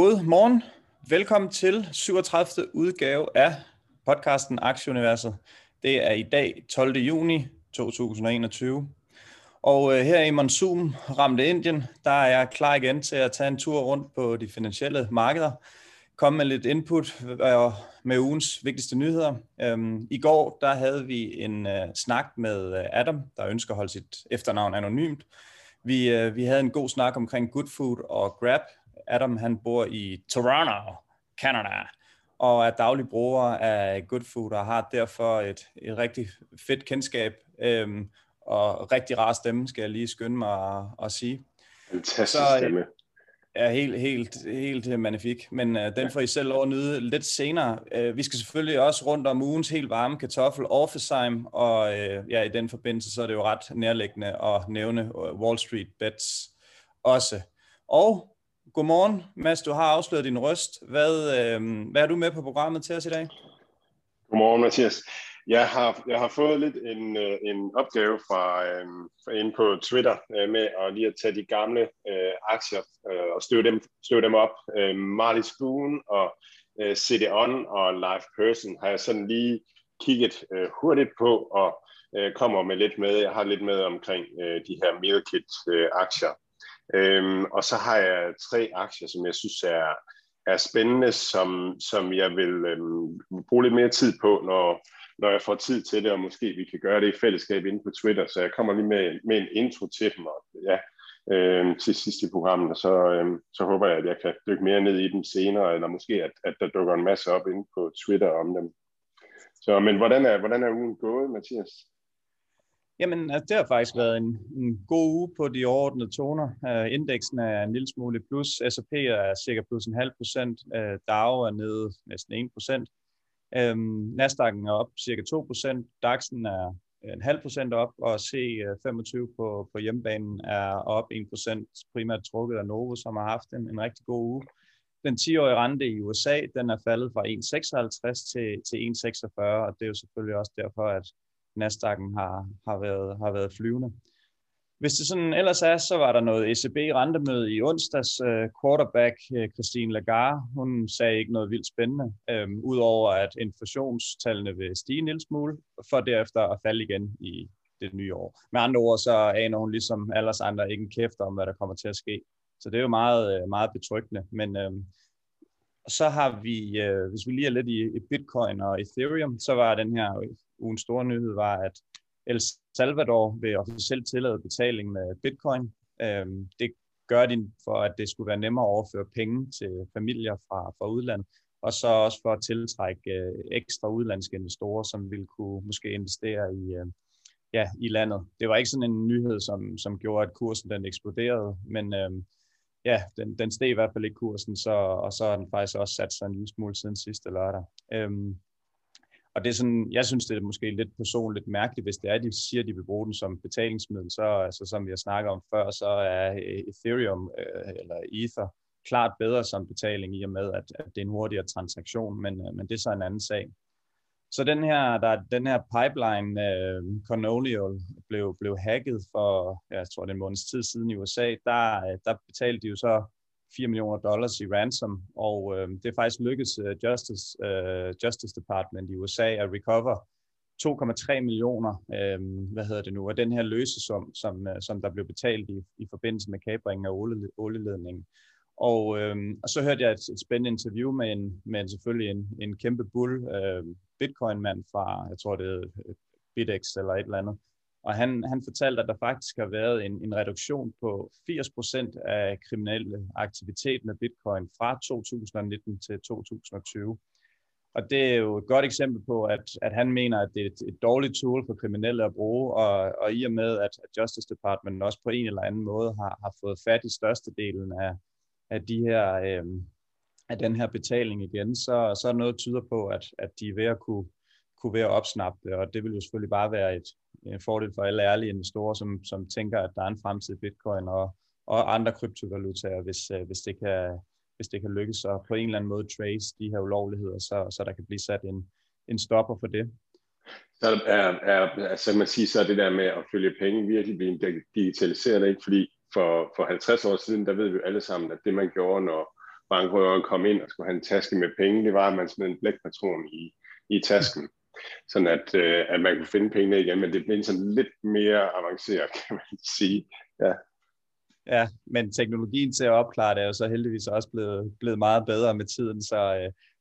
God morgen. Velkommen til 37. udgave af podcasten Aktieuniverset. Det er i dag 12. juni 2021. Og her i monsun ramte Indien, der er jeg klar igen til at tage en tur rundt på de finansielle markeder. Komme med lidt input med ugens vigtigste nyheder. I går der havde vi en snak med Adam, der ønsker at holde sit efternavn anonymt. Vi havde en god snak omkring Goodfood og Grab. Adam han bor i Toronto, Canada, og er daglig bruger af Goodfood og har derfor et rigtig fedt kendskab og rigtig rar stemme, skal jeg lige skynde mig at sige. Fantastisk stemme. Er helt magnifik, men den får I selv lov at nyde lidt senere. Vi skal selvfølgelig også rundt om ugens helt varme kartoffel, Orphazyme, og i den forbindelse så er det jo ret nærliggende at nævne Wall Street Bets også. Og godmorgen, Mads, du har afsløret din røst. Hvad er du med på programmet til os i dag? Godmorgen, Mathias. Jeg har fået lidt en opgave fra inde på Twitter med at lige at tage de gamle aktier og støve dem op. Marley Spoon og CDON og Live Person har jeg sådan lige kigget hurtigt på og kommer med lidt med. Jeg har lidt med omkring de her meal kit aktier. Og så har jeg tre aktier, som jeg synes er spændende, som jeg vil bruge lidt mere tid på, når jeg får tid til det, og måske vi kan gøre det i fællesskab inde på Twitter, så jeg kommer lige med en intro til dem, og til sidst i programmet, og så håber jeg, at jeg kan dykke mere ned i dem senere, eller måske, at der dukker en masse op inde på Twitter om dem. Så, men hvordan er ugen gået, Mathias? Jamen, altså, det har faktisk været en god uge på de overordnede toner. Indeksen er en lille smule plus. S&P er cirka plus 0,5%. Dow er nede næsten 1%. Nasdaq'en er op cirka 2%. DAX'en er 0,5% op. Og C25 på hjemmebanen er op 1%. Primært trukket af Novo, som har haft en rigtig god uge. Den 10-årige rente i USA, den er faldet fra 1,56 til 1,46. Og det er jo selvfølgelig også derfor, at Nasdaq'en har været flyvende. Hvis det sådan ellers er, så var der noget ECB-rentemøde i onsdags. Quarterback Christine Lagarde, hun sagde ikke noget vildt spændende, udover at inflationstallene vil stige en lille smule, for derefter at falde igen i det nye år. Med andre ord, så aner hun ligesom alle os andre ikke en kæft om, hvad der kommer til at ske. Så det er jo meget, meget betryggende. Men så har vi, hvis vi lige er lidt i Bitcoin og Ethereum, så var den her ugens store nyhed var, at El Salvador vil officielt tillade betaling med bitcoin. Det gør de for, at det skulle være nemmere at overføre penge til familier fra udlandet, og så også for at tiltrække ekstra udenlandske investorer, som ville kunne måske investere i landet. Det var ikke sådan en nyhed, som gjorde, at kursen den eksploderede, men den steg i hvert fald ikke kursen, og så har den faktisk også sat sig en lille smule siden sidste lørdag. Og det er sådan, jeg synes, det er måske lidt personligt mærkeligt, hvis det er, at de siger, at de vil bruge den som betalingsmiddel, så altså, som vi har snakket om før, så er Ethereum eller Ether klart bedre som betaling i og med, at det er en hurtigere transaktion, men det er så en anden sag. Så den her pipeline, Colonial, blev hacket for, jeg tror, det er en måneds tid siden i USA, der betalte de jo så $4 million i ransom, og det er faktisk lykkedes Justice Department i USA at recover 2,3 millioner, af den her løsesum, som der blev betalt i forbindelse med kapringen af olieledningen. Og så hørte jeg et spændende interview med en kæmpe bull, bitcoin-mand fra, jeg tror det er BitX eller et eller andet. Og han fortalte, at der faktisk har været en reduktion på 80% af kriminelle aktivitet med bitcoin fra 2019 til 2020. Og det er jo et godt eksempel på, at han mener, at det er et dårligt tool for kriminelle at bruge, og i og med, at Justice Department også på en eller anden måde har fået fat i størstedelen af de her, af den her betaling igen, så er noget tyder på, at de er ved at kunne være opsnappet, og det vil jo selvfølgelig bare være en fordel for alle ærlige investorer, som tænker, at der er en fremtid i bitcoin og andre kryptovalutaer, hvis det kan lykkes at på en eller anden måde trace de her ulovligheder, så der kan blive sat en stopper for det. Så så er det der med at følge penge virkelig blive digitaliseret, ikke? Fordi for 50 år siden, der ved vi alle sammen, at det man gjorde, når bankrøveren kom ind og skulle have en taske med penge, det var, at man smed en blækpatron i tasken, sådan at man kunne finde pengene igen, men det blev sådan lidt mere avanceret, kan man sige. Ja. Ja, men teknologien til at opklare det er jo så heldigvis også blevet meget bedre med tiden, så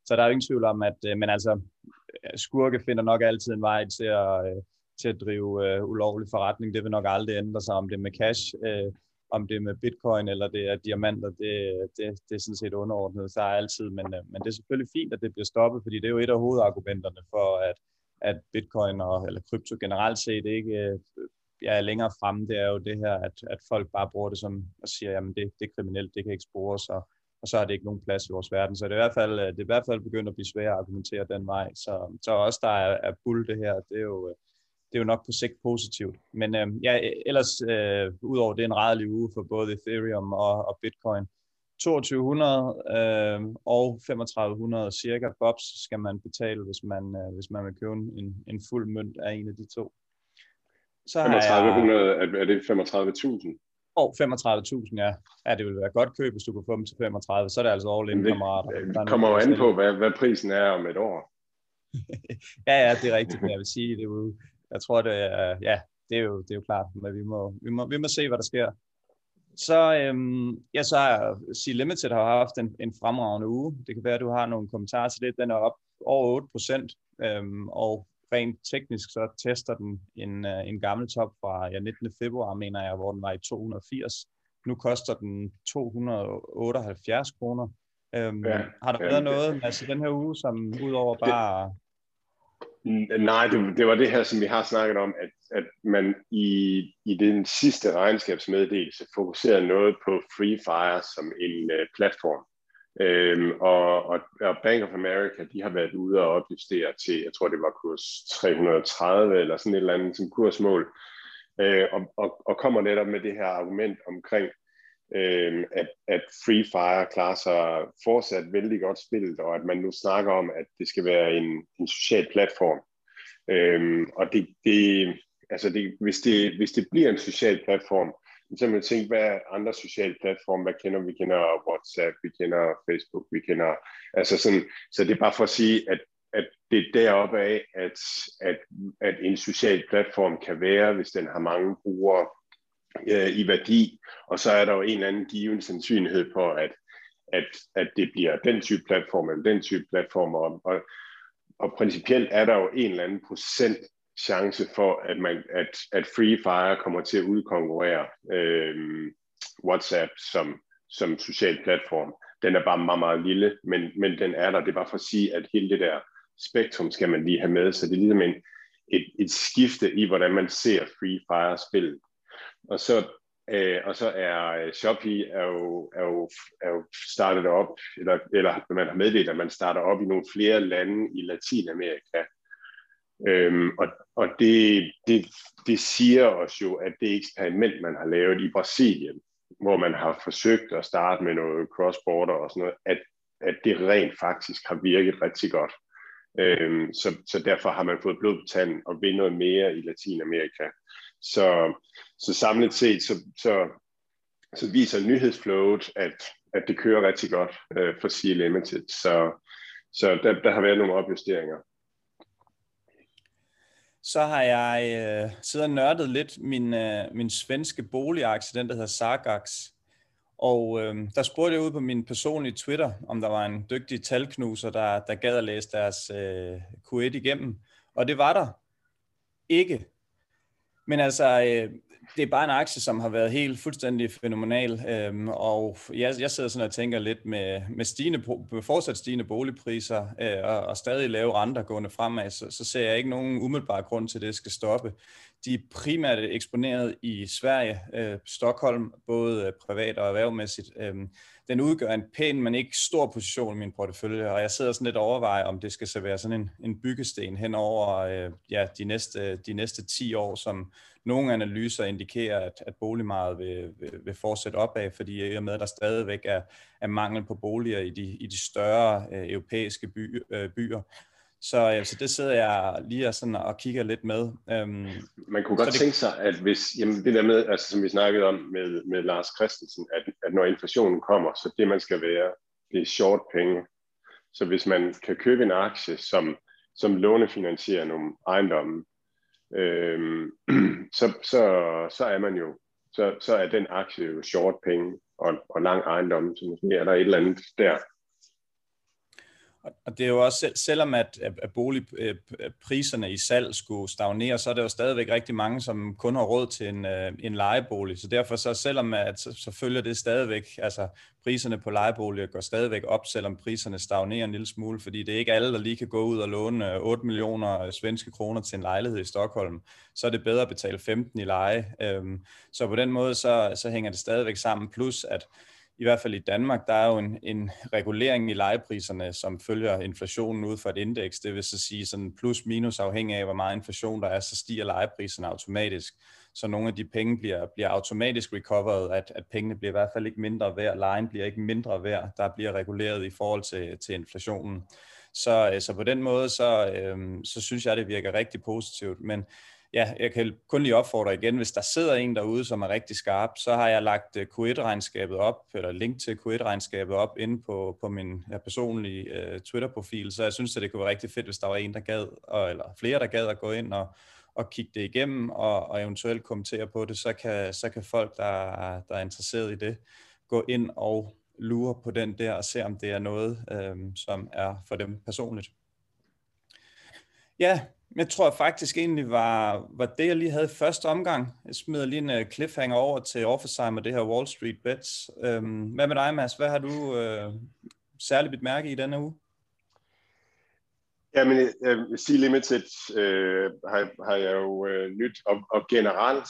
der er jo ingen tvivl om, at men altså, skurke finder nok altid en vej til at drive ulovlig forretning. Det vil nok aldrig ændre sig, om det er med cash, om det er med bitcoin eller det er diamanter, det er sådan set underordnet, så er altid, men det er selvfølgelig fint, at det bliver stoppet, fordi det er jo et af hovedargumenterne for, at bitcoin eller krypto generelt set ikke er længere fremme. Det er jo det her, at folk bare bruger det som og siger, jamen det er kriminelt, det kan ikke spores, og så er det ikke nogen plads i vores verden. Så det er i hvert fald begyndt at blive svært at argumentere den vej. Så også der er bull det her, det er jo nok på sigt positivt. Men ellers, udover det er en rædelig uge for både Ethereum og Bitcoin. 2200 og 3500 cirka bobs skal man betale, hvis man vil købe en fuld mønt af en af de to. Så 3500, er det 35.000? Og 35.000, ja. Ja, det ville være godt køb, hvis du kunne få dem til 35. Så er det altså all-in, kammerater. Det kommer jo an på, hvad prisen er om et år. ja, det er rigtigt, jeg vil sige. Det er jo, jeg tror, det er jo klart, men vi må se, hvad der sker. Så har Sea Limited har haft en fremragende uge. Det kan være, at du har nogle kommentarer til det. Den er op over 8%, og rent teknisk så tester den en gammel top fra 19. februar, mener jeg, hvor den var i 280. Nu koster den 278 kroner. Har der været noget, altså den her uge, som udover bare... Nej, det var det her, som vi har snakket om, at man i den sidste regnskabsmeddelelse fokuserede noget på Free Fire som en platform. Og Bank of America, de har været ude og opjustere til, jeg tror det var kurs 330 eller sådan et eller andet som kursmål, og kommer netop med det her argument omkring, at Free Fire klarer sig fortsat vældig godt spillet, og at man nu snakker om, at det skal være en social platform. Og hvis det bliver en social platform, så man tænker, hvad er andre sociale platforme, hvad kender vi? Kender WhatsApp, vi kender Facebook, vi kender... Altså sådan, så det er bare for at sige, at det er deroppe af, at en social platform kan være, hvis den har mange brugere i værdi, og så er der jo en eller anden given sandsynlighed på, at det bliver den type platform, eller den type platform, og principielt er der jo en eller anden procent, chance for, at Free Fire kommer til at udkonkurrere WhatsApp som social platform. Den er bare meget, meget lille, men den er der. Det er bare for at sige, at hele det der spektrum skal man lige have med, så det er ligesom et skifte i, hvordan man ser Free Fire-spillet. Og så er Shopee er jo startet op, eller man har meddelt, at man starter op i nogle flere lande i Latinamerika. Og det siger os jo, at det eksperiment, man har lavet i Brasilien, hvor man har forsøgt at starte med noget cross-border og sådan noget, at det rent faktisk har virket rigtig godt. Så derfor har man fået blod på tanden og vundet noget mere i Latinamerika. Så samlet set, så viser nyhedsflowet, at det kører rigtig godt for Sea Limited. Så der har været nogle opjusteringer. Så har jeg siddet og nørdet lidt min svenske boligaktie, den der hedder Sagax. Og der spurgte jeg ud på min personlige Twitter, om der var en dygtig talknuser, der gad at læse deres Q1 igennem. Og det var der ikke. Men altså, det er bare en aktie, som har været helt fuldstændig fænomenal. Og jeg sidder sådan og tænker lidt med fortsat stigende boligpriser og stadig lave renter gående fremad, så ser jeg ikke nogen umiddelbar grund til, at det skal stoppe. De er primært eksponeret i Sverige, Stockholm, både privat og erhvervmæssigt. Den udgør en pæn, men ikke stor position i min portefølje, og jeg sidder sådan lidt og overvejer, om det skal så være sådan en byggesten hen over de næste 10 år, som nogle analyser indikerer, at boligmarkedet vil fortsætte opad, fordi i og med, at der stadigvæk er mangel på boliger i de større europæiske byer. Så det sidder jeg lige og kigger lidt med. Man kunne godt tænke sig, at hvis det der med, altså som vi snakkede om med Lars Christensen, at når inflationen kommer, så det man skal være blive short penge. Så hvis man kan købe en aktie, som lånefinansierer nogle ejendomme, så er man jo, så er den aktie jo short penge og lang ejendomme, så måske er der et eller andet der. Og det er jo også, selvom at boligpriserne i salg skulle stagnere, så er der jo stadigvæk rigtig mange, som kun har råd til en lejebolig. Så derfor så, selvom at, så følger det stadigvæk, altså priserne på lejeboliger går stadigvæk op, selvom priserne stagnerer en lille smule, fordi det er ikke alle, der lige kan gå ud og låne 8 millioner svenske kroner til en lejlighed i Stockholm. Så er det bedre at betale 15 i leje. Så på den måde, så hænger det stadigvæk sammen, plus at i hvert fald i Danmark, der er jo en regulering i lejepriserne, som følger inflationen ud fra et indeks. Det vil så sige sådan plus minus afhængig af, hvor meget inflation der er, så stiger lejepriserne automatisk. Så nogle af de penge bliver automatisk recovered, at pengene bliver i hvert fald ikke mindre værd, lejen bliver ikke mindre værd, der bliver reguleret i forhold til inflationen. Så på den måde, så synes jeg, det virker rigtig positivt. Men ja, jeg kan kun lige opfordre igen, hvis der sidder en derude, som er rigtig skarp, så har jeg lagt Q1-regnskabet op, eller link til Q1-regnskabet op inde på min personlige Twitter-profil, så jeg synes, at det kunne være rigtig fedt, hvis der var en, der gad, eller flere, der gad at gå ind og kigge det igennem, og eventuelt kommentere på det, så kan folk, der er interesseret i det, gå ind og lure på den der, og se om det er noget, som er for dem personligt. Ja, jeg tror faktisk egentlig var det, jeg lige havde i første omgang. Jeg smider lige en cliffhanger over til Orphazyme og det her Wall Street Bets. Hvad med dig, Mads? Hvad har du særligt bidt mærke i denne uge? Jamen, Sea Limited har jeg jo nyt, og generelt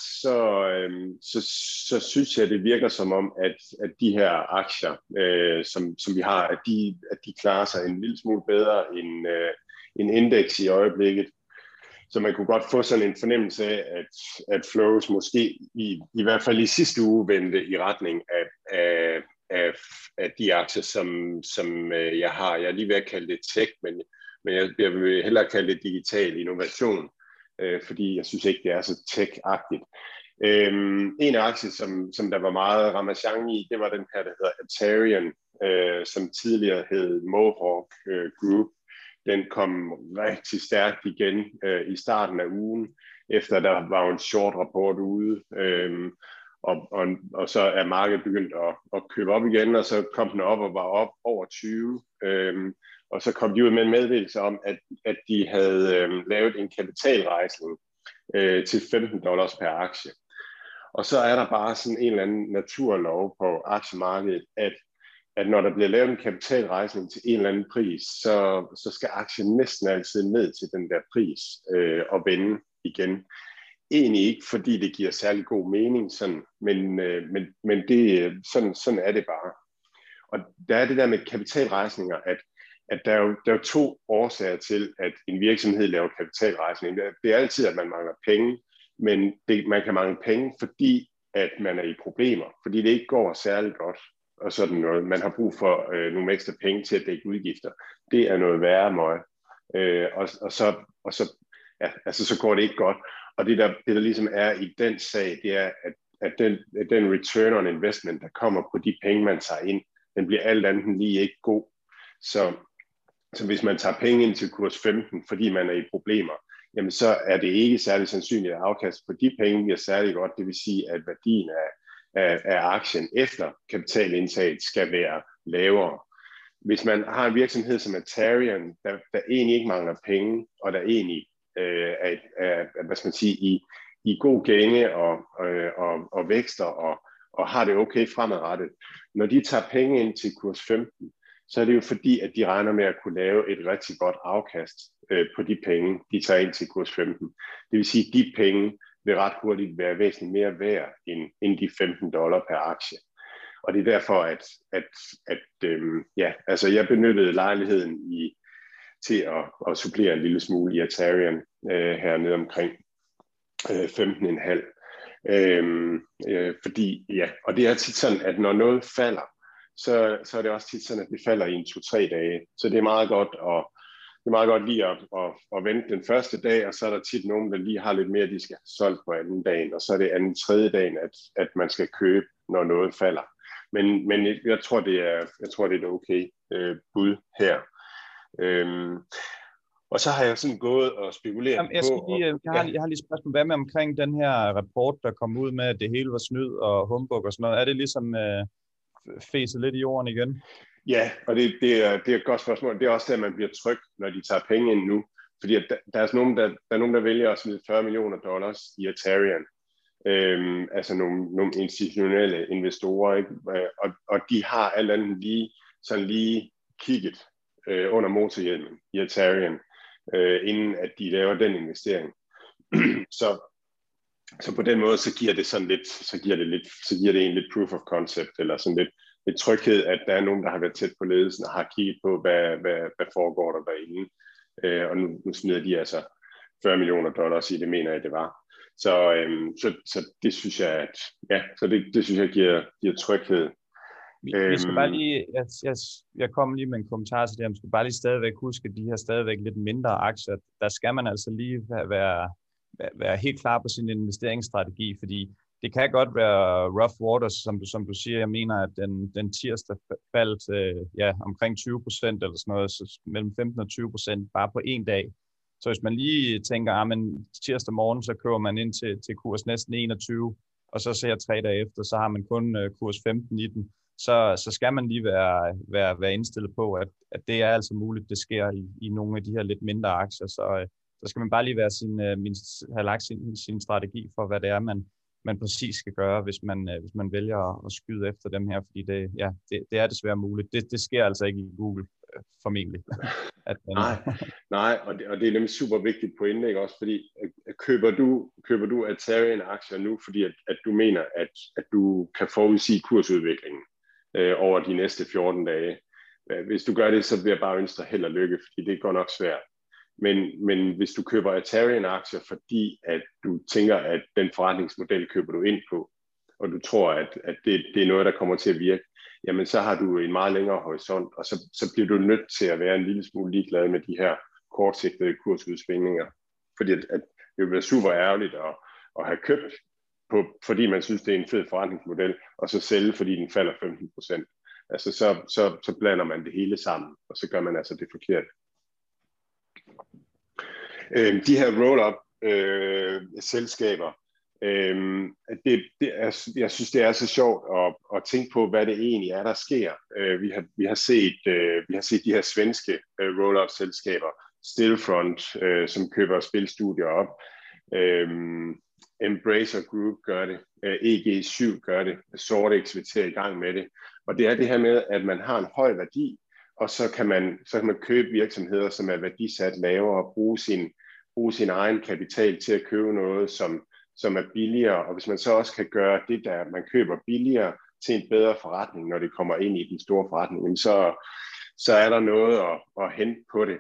så synes jeg, det virker som om, at de her aktier, som vi har, at de klarer sig en lille smule bedre end indeks i øjeblikket. Så man kunne godt få sådan en fornemmelse af, at flows måske i hvert fald i sidste uge vendte i retning af de aktier, som jeg har. Jeg er lige ved at kalde det tech, men jeg vil hellere kalde det digital innovation, fordi jeg synes ikke, det er så tech-agtigt. En aktie, som der var meget ramasjang i, det var den her, der hedder Aterian, som tidligere hed Mohawk Group. Den kom rigtig stærkt igen i starten af ugen, efter der var en short rapport ude, og så er markedet begyndt at købe op igen, og så kom den op og var op over 20, og så kom de ud med en meddelelse om, at de havde lavet en kapitalrejsning til $15 per aktie. Og så er der bare sådan en eller anden naturlov på aktiemarkedet, at når der bliver lavet en kapitalrejsning til en eller anden pris, så skal aktien næsten altid ned til den der pris og vende igen. Egentlig ikke, fordi det giver særlig god mening, sådan, men det, sådan er det bare. Og der er det der med kapitalrejsninger, at der er to årsager til, at en virksomhed laver kapitalrejsning. Det er altid, at man mangler penge, men man kan mangle penge, fordi at man er i problemer, fordi det ikke går særlig godt. Og sådan noget. Man har brug for nogle ekstra penge til at dække udgifter. Det er noget værre møg. Så går det ikke godt. Og det der ligesom er i den sag, det er, at den return on investment, der kommer på de penge, man tager ind, den bliver alt andet lige ikke god. Så hvis man tager penge ind til kurs 15, fordi man er i problemer, jamen så er det ikke særlig sandsynligt, at afkast på de penge bliver særlig godt. Det vil sige, at værdien af aktien efter kapitalindtaget skal være lavere. Hvis man har en virksomhed som Aterian, der egentlig ikke mangler penge, og der egentlig er i god gænge og vækster og har det okay fremadrettet. Når de tager penge ind til kurs 15, så er det jo fordi, at de regner med at kunne lave et rigtig godt afkast på de penge, de tager ind til kurs 15. Det vil sige, at de penge vil ret hurtigt være væsentligt mere værd end de $15 per aktie. Og det er derfor, at jeg benyttede lejligheden til at supplere en lille smule i Aterian hernede omkring 15,5. Fordi, ja, og det er tit sådan, at når noget falder, så er det også tit sådan, at det falder i en 2-3 dage. Så det er meget godt lige at vente den første dag, og så er der tit nogen, der lige har lidt mere, de skal have solgt på anden dagen, og så er det anden tredje dagen, at man skal købe, når noget falder. Men jeg tror, det er et okay bud her. Og så har jeg sådan gået og spekuleret på... Jeg har lige et spørgsmål. Hvad med omkring den her rapport, der kom ud med, at det hele var snyd og humbug og sådan noget? Er det ligesom fæset lidt i jorden igen? Ja, og det er et godt spørgsmål. Det er også der, man bliver tryg, når de tager penge ind nu. Fordi der er nogen, der vælger at smide $40 million i Aterian. Altså nogle institutionelle investorer, ikke? Og de har alt andet lige kigget under motorhjelmen i Aterian, inden at de laver den investering. så på den måde, så giver det en lidt proof of concept, eller sådan lidt tryghed, at der er nogen, der har været tæt på ledelsen, og har kigget på, hvad foregår der derinde. Og nu smider de altså $40 million i, det mener jeg, det var. Så det synes jeg, at det synes jeg giver tryghed. Vi skal bare lige, jeg kom lige med en kommentar til det, man skal bare lige stadigvæk huske, at de her stadigvæk lidt mindre aktier, der skal man altså lige være helt klar på sin investeringsstrategi, fordi det kan godt være rough waters, som du siger. Jeg mener, at den tirsdag faldt omkring 20% eller sådan noget, så mellem 15% og 20% bare på en dag. Så hvis man lige tænker, men tirsdag morgen, så køber man ind til kurs næsten 21, og så ser jeg 3 dage efter, så har man kun kurs 15 i den, så skal man lige være indstillet på, at det er altså muligt, det sker i nogle af de her lidt mindre aktier. Så skal man bare lige være have lagt sin strategi for, hvad det er, man præcis skal gøre, hvis man vælger at skyde efter dem her, fordi det er desværre muligt. Det sker altså ikke i Google, formentlig. Nej, og det er nemlig super vigtigt pointe, ikke også, fordi køber du Aterian-aktier nu, fordi at du mener, at du kan forudsige kursudviklingen over de næste 14 dage. Hvis du gør det, så vil jeg bare ønske dig held og lykke, fordi det går nok svært. Men hvis du køber Aterian-aktier, fordi at du tænker, at den forretningsmodel køber du ind på, og du tror, at det er noget, der kommer til at virke, jamen så har du en meget længere horisont, og så bliver du nødt til at være en lille smule ligeglad med de her kortsigtede kursudsvingninger. Fordi at det vil være super ærgerligt at have købt, fordi man synes, det er en fed forretningsmodel, og så sælge, fordi den falder 15%. Altså så blander man det hele sammen, og så gør man altså det forkert. De her roll-up selskaber, jeg synes, det er så sjovt at tænke på, hvad det egentlig er, der sker. Vi har set de her svenske roll-up selskaber, Stillfront, som køber spilstudier op, Embracer Group gør det, EG7 gør det, Sortex vil til i gang med det, og det er det her med, at man har en høj værdi, og så kan man købe virksomheder, som er værdisat lavere, og bruge sin egen kapital til at købe noget, som er billigere. Og hvis man så også kan gøre det, der man køber billigere, til en bedre forretning, når det kommer ind i den store forretning, så er der noget at hente på det.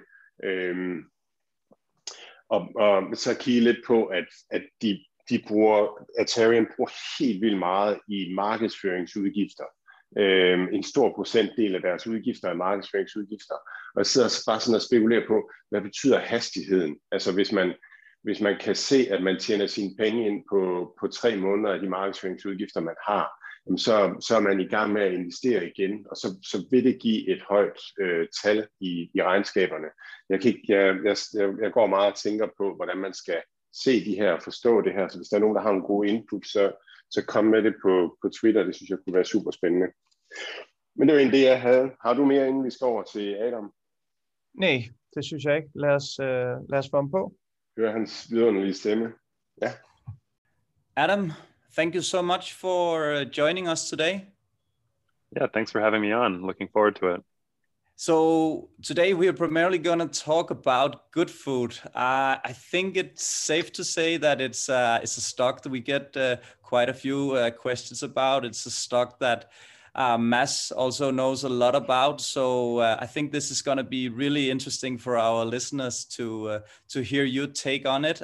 Og så kigge lidt på, at Aterian bruger helt vildt meget i markedsføringsudgifter. En stor procentdel af deres udgifter er markedsføringsudgifter, og jeg sidder bare sådan og spekulerer på, hvad betyder hastigheden? Altså hvis man kan se, at man tjener sine penge ind på 3 måneder af de markedsføringsudgifter, man har, så er man i gang med at investere igen, og så vil det give et højt tal i regnskaberne. Jeg går meget og tænker på, hvordan man skal se de her og forstå det her, så hvis der er nogen, der har en god input, så kom med det på Twitter, det synes jeg kunne være super spændende. Men det var egentlig det, jeg havde. Har du mere, inden vi skal over til Adam? Nej, det synes jeg ikke. Lad os få ham på. Hør hans vidunderlige stemme. Ja. Adam, thank you so much for joining us today. Yeah, thanks for having me on. Looking forward to it. So today we are primarily going to talk about Goodfood. I think it's safe to say that it's a stock that we get quite a few questions about. It's a stock that Mass also knows a lot about. So I think this is going to be really interesting for our listeners to hear your take on it.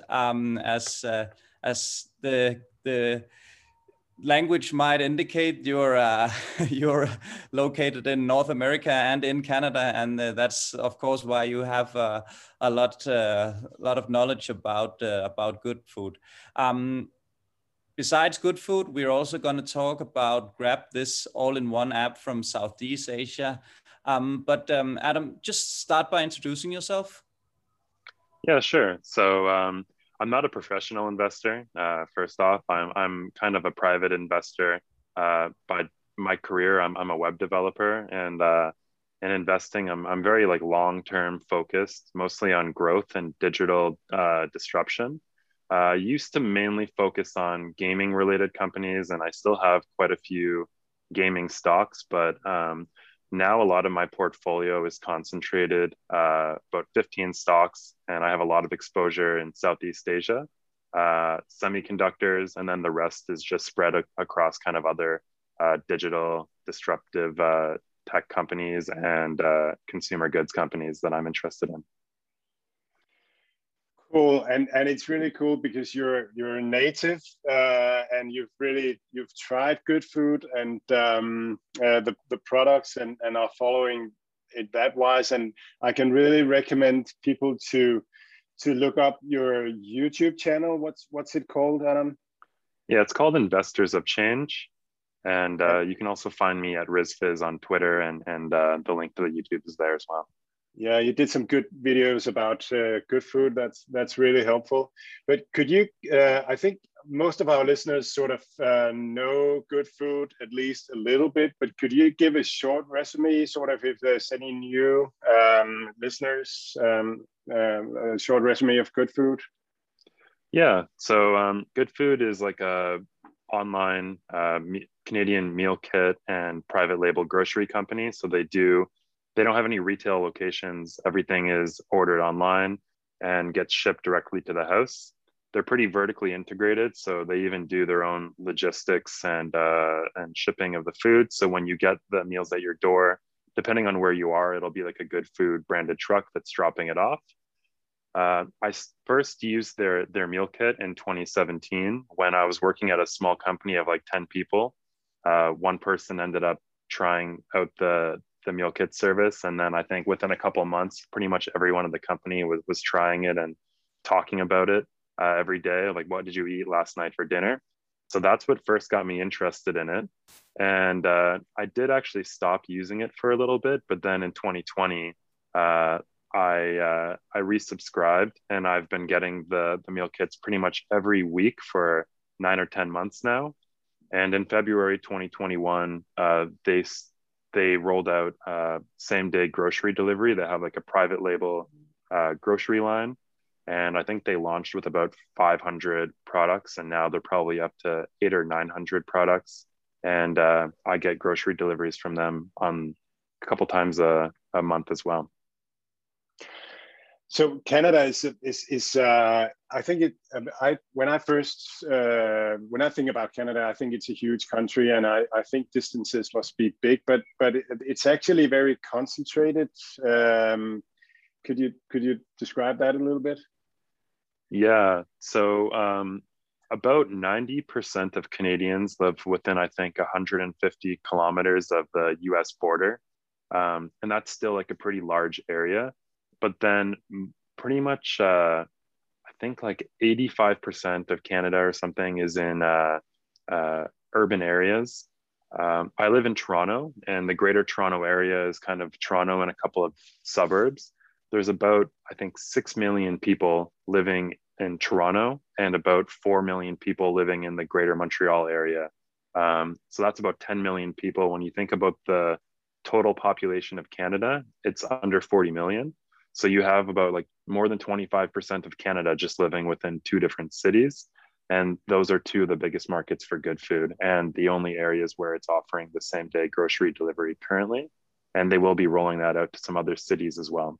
As the language might indicate, you're located in North America and in Canada, and that's of course why you have a lot of knowledge about Goodfood. Besides Goodfood, we're also going to talk about Grab, this all-in-one app from Southeast Asia. Adam, just start by introducing yourself. Yeah, sure. So I'm not a professional investor. First off, I'm kind of a private investor. By my career, I'm a web developer, and in investing, I'm very like long-term focused, mostly on growth and digital disruption. I used to mainly focus on gaming related companies, and I still have quite a few gaming stocks, but now a lot of my portfolio is concentrated, about 15 stocks, and I have a lot of exposure in Southeast Asia, semiconductors, and then the rest is just spread across kind of other digital disruptive tech companies and consumer goods companies that I'm interested in. Cool, and it's really cool because you're a native and you've tried Goodfood and the products and are following it that wise, and I can really recommend people to look up your YouTube channel. What's it called, Adam? Yeah, it's called Investors of Change, and you can also find me at RizFizz on Twitter, and the link to the YouTube is there as well. Yeah, you did some good videos about Goodfood. That's really helpful. But could you? I think most of our listeners sort of know Goodfood at least a little bit. But could you give a short resume, sort of, if there's any new listeners, a short resume of Goodfood? Yeah. So Goodfood is like a online Canadian meal kit and private label grocery company. So they don't have any retail locations. Everything is ordered online and gets shipped directly to the house. They're pretty vertically integrated, so they even do their own logistics and shipping of the food. So when you get the meals at your door, depending on where you are, it'll be like a Goodfood branded truck that's dropping it off. I first used their meal kit in 2017 when I was working at a small company of like 10 people. One person ended up trying out the meal kit service. And then I think within a couple of months, pretty much everyone in the company was trying it and talking about it every day. Like, what did you eat last night for dinner? So that's what first got me interested in it. And I did actually stop using it for a little bit, but then in 2020, I resubscribed, and I've been getting the meal kits pretty much every week for 9 or 10 months now. And in February 2021, they rolled out same day grocery delivery. They have like a private label grocery line. And I think they launched with about 500 products, and now they're probably up to 800 or 900 products. And I get grocery deliveries from them on a couple times a month as well. So Canada is I think when I think about Canada, I think it's a huge country, and I think distances must be big, but it's actually very concentrated. Could you describe that a little bit? Yeah. So about 90% of Canadians live within, I think, 150 kilometers of the US border. And that's still like a pretty large area. But then pretty much, I think like 85% of Canada or something is in urban areas. I live in Toronto, and the Greater Toronto Area is kind of Toronto and a couple of suburbs. There's about, I think, 6 million people living in Toronto and about 4 million people living in the Greater Montreal Area. So that's about 10 million people. When you think about the total population of Canada, it's under 40 million. So you have about like more than 25% of Canada just living within 2 different cities. And those are 2 of the biggest markets for Goodfood and the only areas where it's offering the same day grocery delivery currently. And they will be rolling that out to some other cities as well.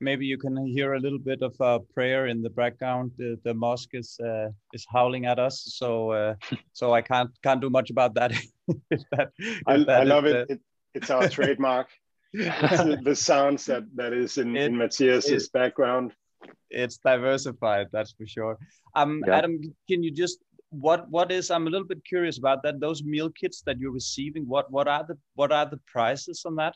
Maybe you can hear a little bit of a prayer in the background. The mosque is howling at us. So so I can't do much about that. I love it. It's our trademark. The sounds that is in Matthias's background. It's diversified, that's for sure. Yeah. Adam, can you just what is? I'm a little bit curious about that. Those meal kits that you're receiving, what are the prices on that?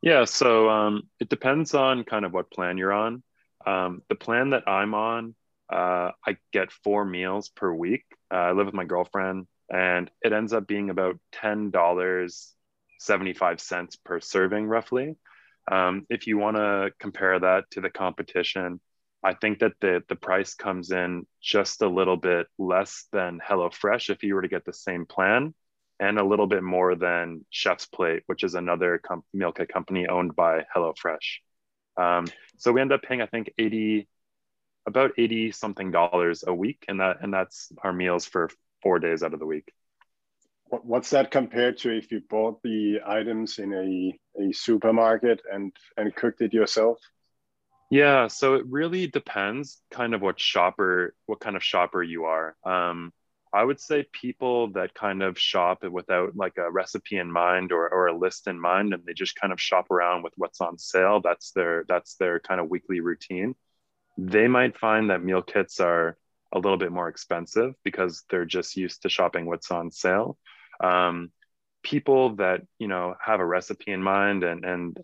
Yeah, so it depends on kind of what plan you're on. The plan that I'm on I get 4 meals per week. I live with my girlfriend, and it ends up being about $10.75 per serving, roughly. If you want to compare that to the competition, I think that the price comes in just a little bit less than HelloFresh if you were to get the same plan, and a little bit more than Chef's Plate, which is another meal kit company owned by HelloFresh. So we end up paying, I think, about $80 something a week, and that's our meals for 4 days out of the week. What's that compared to if you bought the items in a supermarket and cooked it yourself? Yeah, so it really depends kind of what kind of shopper you are. I would say people that kind of shop without like a recipe in mind or a list in mind, and they just kind of shop around with what's on sale, that's their kind of weekly routine. They might find that meal kits are a little bit more expensive because they're just used to shopping what's on sale. People that, you know, have a recipe in mind and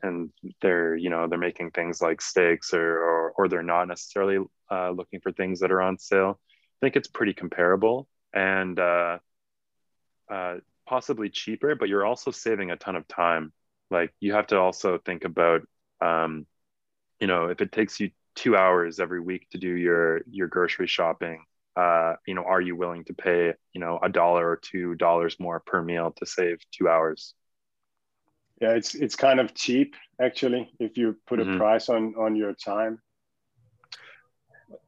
they're, you know, they're making things like steaks or they're not necessarily looking for things that are on sale. I think it's pretty comparable and possibly cheaper, but you're also saving a ton of time. Like you have to also think about, you know, if it takes you 2 hours every week to do your grocery shopping, you know, are you willing to pay, you know, $1 or $2 more per meal to save 2 hours? Yeah, it's kind of cheap actually if you put a price on your time.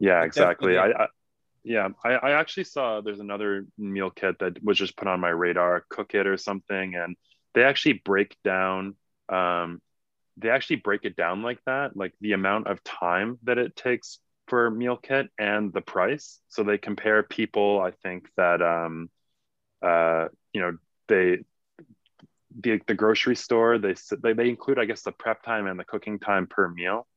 Yeah, exactly. I actually saw there's another meal kit that was just put on my radar, Cook It or something, and they actually break down like that, like the amount of time that it takes for a meal kit and the price. So they compare people, I think that, you know, the grocery store, they include, I guess, the prep time and the cooking time per meal.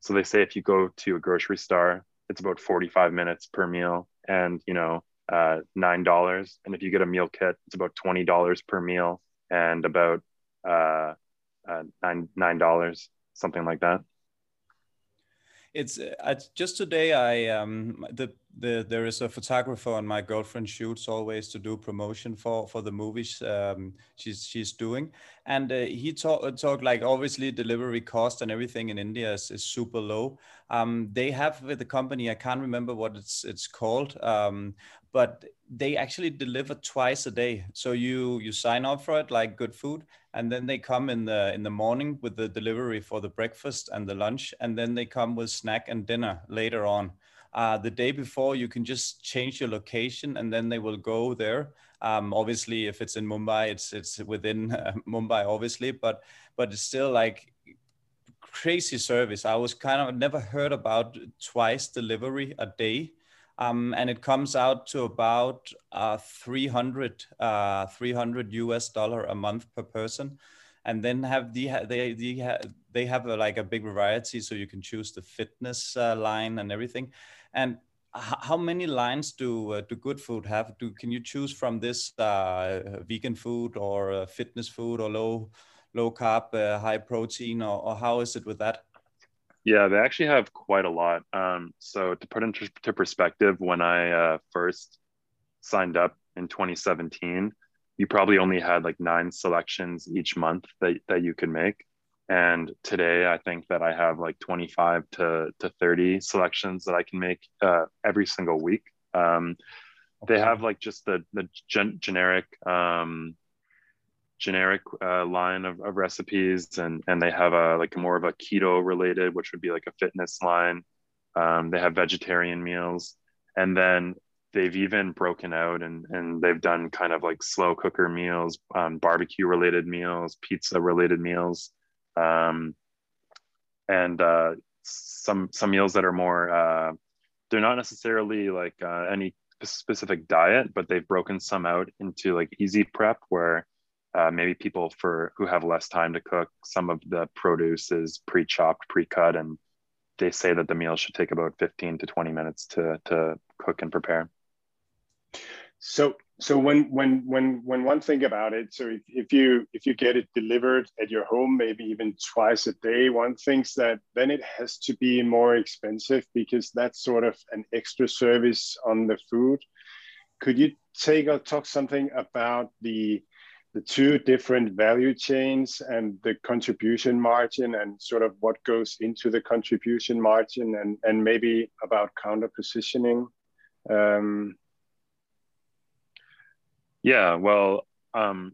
So they say if you go to a grocery store, it's about 45 minutes per meal and, you know, $9. And if you get a meal kit, it's about $20 per meal and about, $9, something like that. It's just today. There is a photographer on my girlfriend shoots always to do promotion for the movies she's doing, and he talked like obviously delivery cost and everything in India is super low. They have with the company, I can't remember what it's called, but they actually deliver twice a day. So you sign up for it like Goodfood, and then they come in the morning with the delivery for the breakfast and the lunch, and then they come with snack and dinner later on. The day before, you can just change your location, and then they will go there. Obviously, if it's in Mumbai, it's within Mumbai, obviously, but it's still like crazy service. I was kind of never heard about twice delivery a day. And it comes out to about $300 $300 a month per person, and then they have like a big variety, so you can choose the fitness line and everything. And how many lines do Goodfood have? Can you choose from this vegan food or fitness food or low carb, high protein, or how is it with that? Yeah, they actually have quite a lot. So to put into perspective, when I first signed up in 2017, you probably only had like 9 selections each month that you could make. And today, I think that I have like 25 to 30 selections that I can make every single week. They have like just the generic line of recipes, and they have a like more of a keto related, which would be like a fitness line. They have vegetarian meals, and then they've even broken out and they've done kind of like slow cooker meals, barbecue related meals, pizza related meals, and some meals that are more they're not necessarily like any specific diet, but they've broken some out into like easy prep where maybe people who have less time to cook, some of the produce is pre-chopped, pre-cut, and they say that the meal should take about 15 to 20 minutes to cook and prepare. So So when one think about it, so if you get it delivered at your home, maybe even twice a day, one thinks that then it has to be more expensive because that's sort of an extra service on the food. Could you take or talk something about the two different value chains and the contribution margin and sort of what goes into the contribution margin and maybe about counter positioning? Yeah, well, the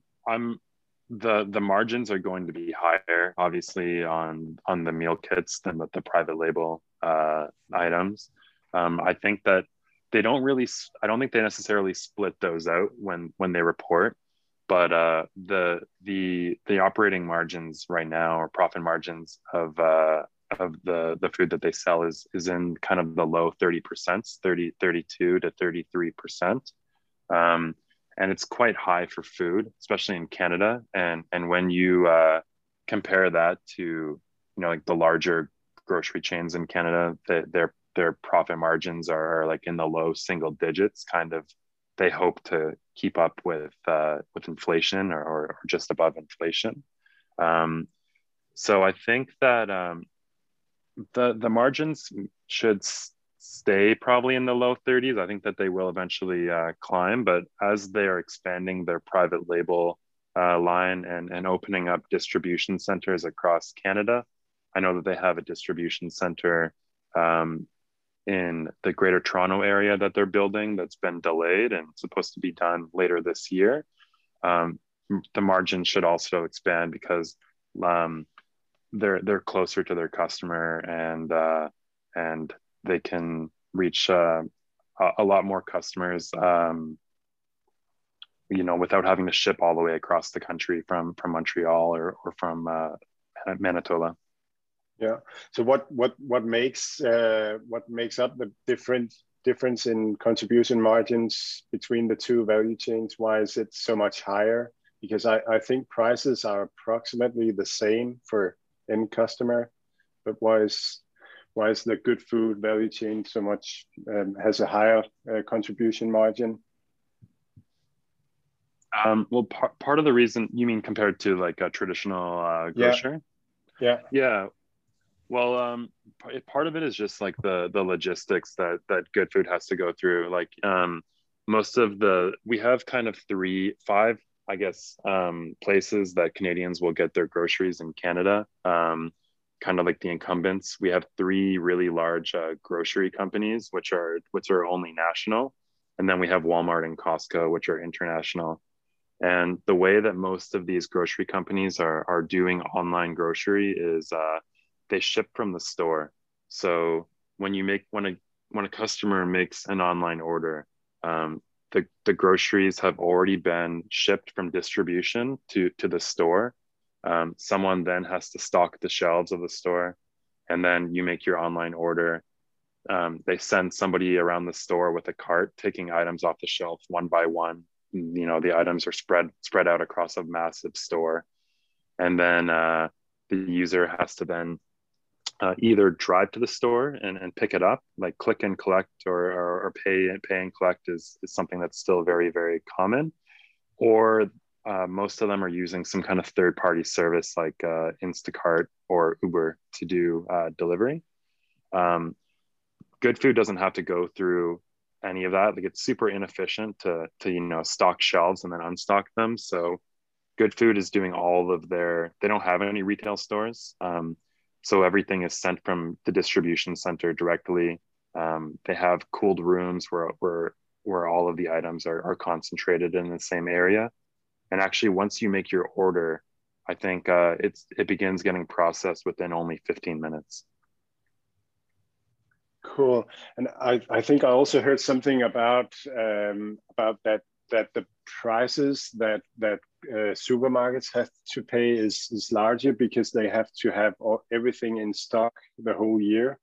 margins are going to be higher, obviously, on the meal kits than with the private label items. I think that they don't really, I don't think they necessarily split those out when they report, but the operating margins right now, or profit margins of the food that they sell is in kind of the low 30%, 32 to 33%. And it's quite high for food, especially in Canada. And when you compare that to, you know, like the larger grocery chains in Canada, their profit margins are like in the low single digits. Kind of, they hope to keep up with inflation or just above inflation. So I think that the margins should stay probably in the low 30s. I think that they will eventually climb, but as they are expanding their private label line and opening up distribution centers across Canada, I know that they have a distribution center in the Greater Toronto area that they're building that's been delayed and supposed to be done later this year. The margin should also expand because they're closer to their customer and they can reach a lot more customers, you know, without having to ship all the way across the country from Montreal or from Manitoba. Yeah. So what makes up the difference in contribution margins between the two value chains? Why is it so much higher? Because I think prices are approximately the same for end customer, but why is the good food value chain so much, has a higher contribution margin? Well, part of the reason, you mean compared to like a traditional grocer? Yeah. Well, part of it is just like the logistics that good food has to go through. Like we have kind of five, I guess, places that Canadians will get their groceries in Canada. Kind of like the incumbents, we have three really large grocery companies, which are only national, and then we have Walmart and Costco, which are international. And the way that most of these grocery companies are doing online grocery is they ship from the store. So when a customer makes an online order, the groceries have already been shipped from distribution to the store. Someone then has to stock the shelves of the store, and then you make your online order. They send somebody around the store with a cart, taking items off the shelf one by one. You know, the items are spread out across a massive store. And then the user has to then either drive to the store and pick it up, like click and collect or pay and collect is something that's still very, very common. Or most of them are using some kind of third-party service like Instacart or Uber to do delivery. Good food doesn't have to go through any of that. Like, it's super inefficient to you know, stock shelves and then unstock them. So Good Food is doing all of they don't have any retail stores. So everything is sent from the distribution center directly. They have cooled rooms where all of the items are concentrated in the same area. And actually, once you make your order, I think it begins getting processed within only 15 minutes. Cool. And I think I also heard something about that the prices that supermarkets have to pay is larger because they have to have everything in stock the whole year,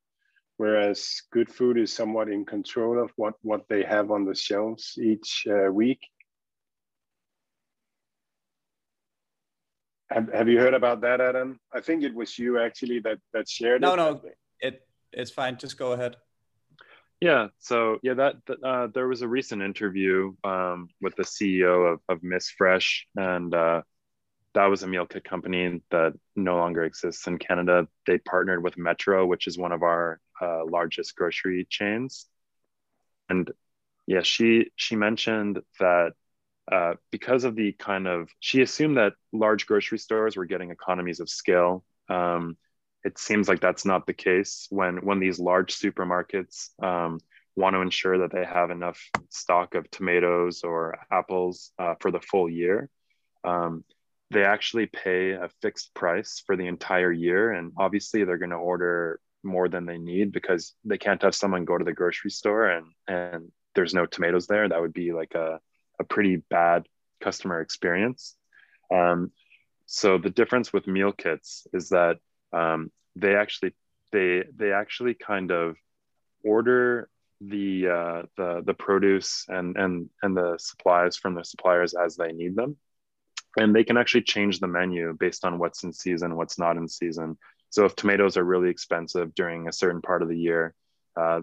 whereas Good Food is somewhat in control of what they have on the shelves each week. Have you heard about that, Adam? I think it was you actually that shared it. No, it's fine. Just go ahead. Yeah. So yeah, that there was a recent interview with the CEO of Miss Fresh, and that was a meal kit company that no longer exists in Canada. They partnered with Metro, which is one of our largest grocery chains, and yeah, she mentioned that because of the kind of, she assumed that large grocery stores were getting economies of scale. It seems like that's not the case when these large supermarkets want to ensure that they have enough stock of tomatoes or apples for the full year. They actually pay a fixed price for the entire year. And obviously they're going to order more than they need because they can't have someone go to the grocery store and there's no tomatoes there. That would be like a pretty bad customer experience. So the difference with meal kits is that they actually kind of order the produce and the supplies from the suppliers as they need them, and they can actually change the menu based on what's in season, what's not in season. So if tomatoes are really expensive during a certain part of the year,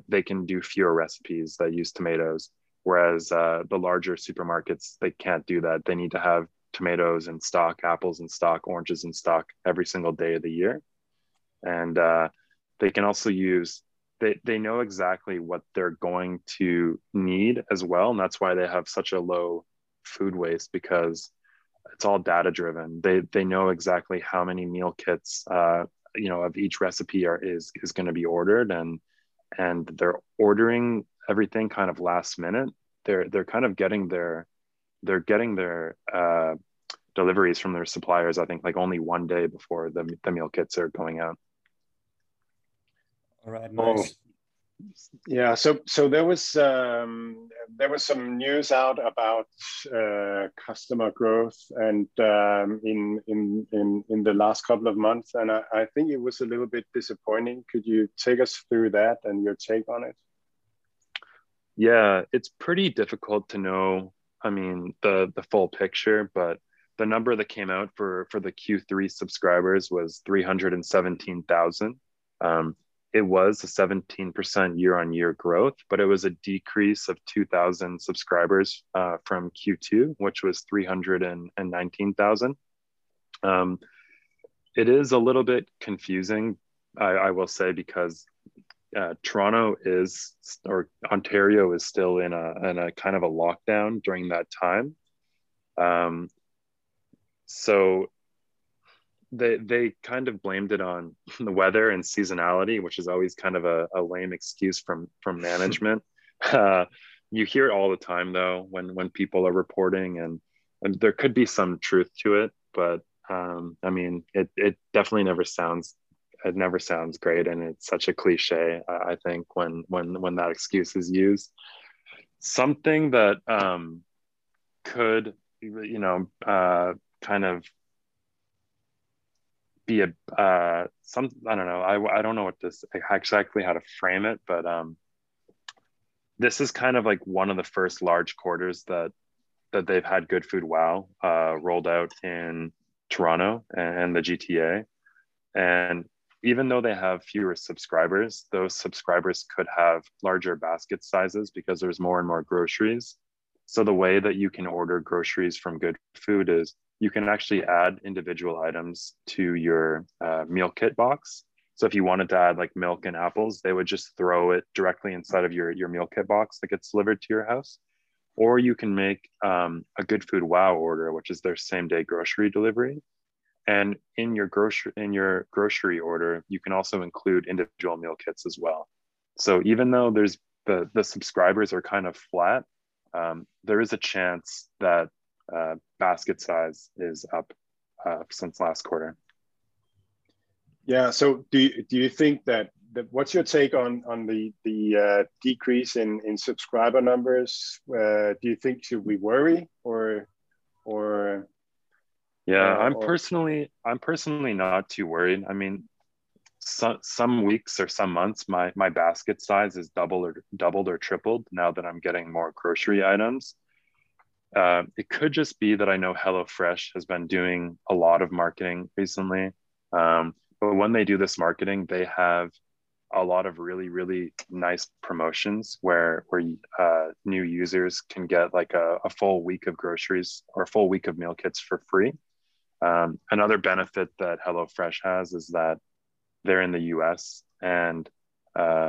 they can do fewer recipes that use tomatoes. Whereas the larger supermarkets, they can't do that. They need to have tomatoes in stock, apples in stock, oranges in stock every single day of the year. And they can also use, they know exactly what they're going to need as well. And that's why they have such a low food waste, because it's all data driven. They know exactly how many meal kits, of each recipe is going to be ordered, and they're ordering everything kind of last minute. They're kind of getting their deliveries from their suppliers, I think, like only one day before the meal kits are going out. All right, nice. Yeah, so there was some news out about customer growth and in the last couple of months, and I think it was a little bit disappointing. Could you take us through that and your take on it? Yeah, it's pretty difficult to know. I mean, the full picture, but the number that came out for the Q3 subscribers was 317,000. It was a 17% year-on-year growth, but it was a decrease of 2,000 subscribers from Q2, which was 319,000. It is a little bit confusing, I will say, because Ontario is still in a kind of a lockdown during that time. So they kind of blamed it on the weather and seasonality, which is always kind of a lame excuse from management. You hear it all the time though, when people are reporting, and there could be some truth to it, but I mean, it definitely never sounds great, and it's such a cliche, I think, when that excuse is used. Something that could, kind of be I don't know. I don't know exactly how to frame it, but this is kind of like one of the first large quarters that they've had Goodfood WOW rolled out in Toronto and the GTA, and even though they have fewer subscribers, those subscribers could have larger basket sizes because there's more and more groceries. So the way that you can order groceries from Goodfood is you can actually add individual items to your meal kit box. So if you wanted to add like milk and apples, they would just throw it directly inside of your meal kit box that gets delivered to your house. Or you can make a Goodfood WOW order, which is their same day grocery delivery. And in your grocery order, you can also include individual meal kits as well. So even though there's the subscribers are kind of flat, there is a chance that basket size is up since last quarter. Yeah. So do you think that what's your take on the decrease in subscriber numbers? Do you think, should we worry or? Yeah, I'm personally not too worried. I mean, some weeks or some months, my basket size is doubled or tripled now that I'm getting more grocery items. It could just be that I know HelloFresh has been doing a lot of marketing recently, but when they do this marketing, they have a lot of really, really nice promotions where new users can get like a full week of groceries or a full week of meal kits for free. Another benefit that HelloFresh has is that they're in the US and they're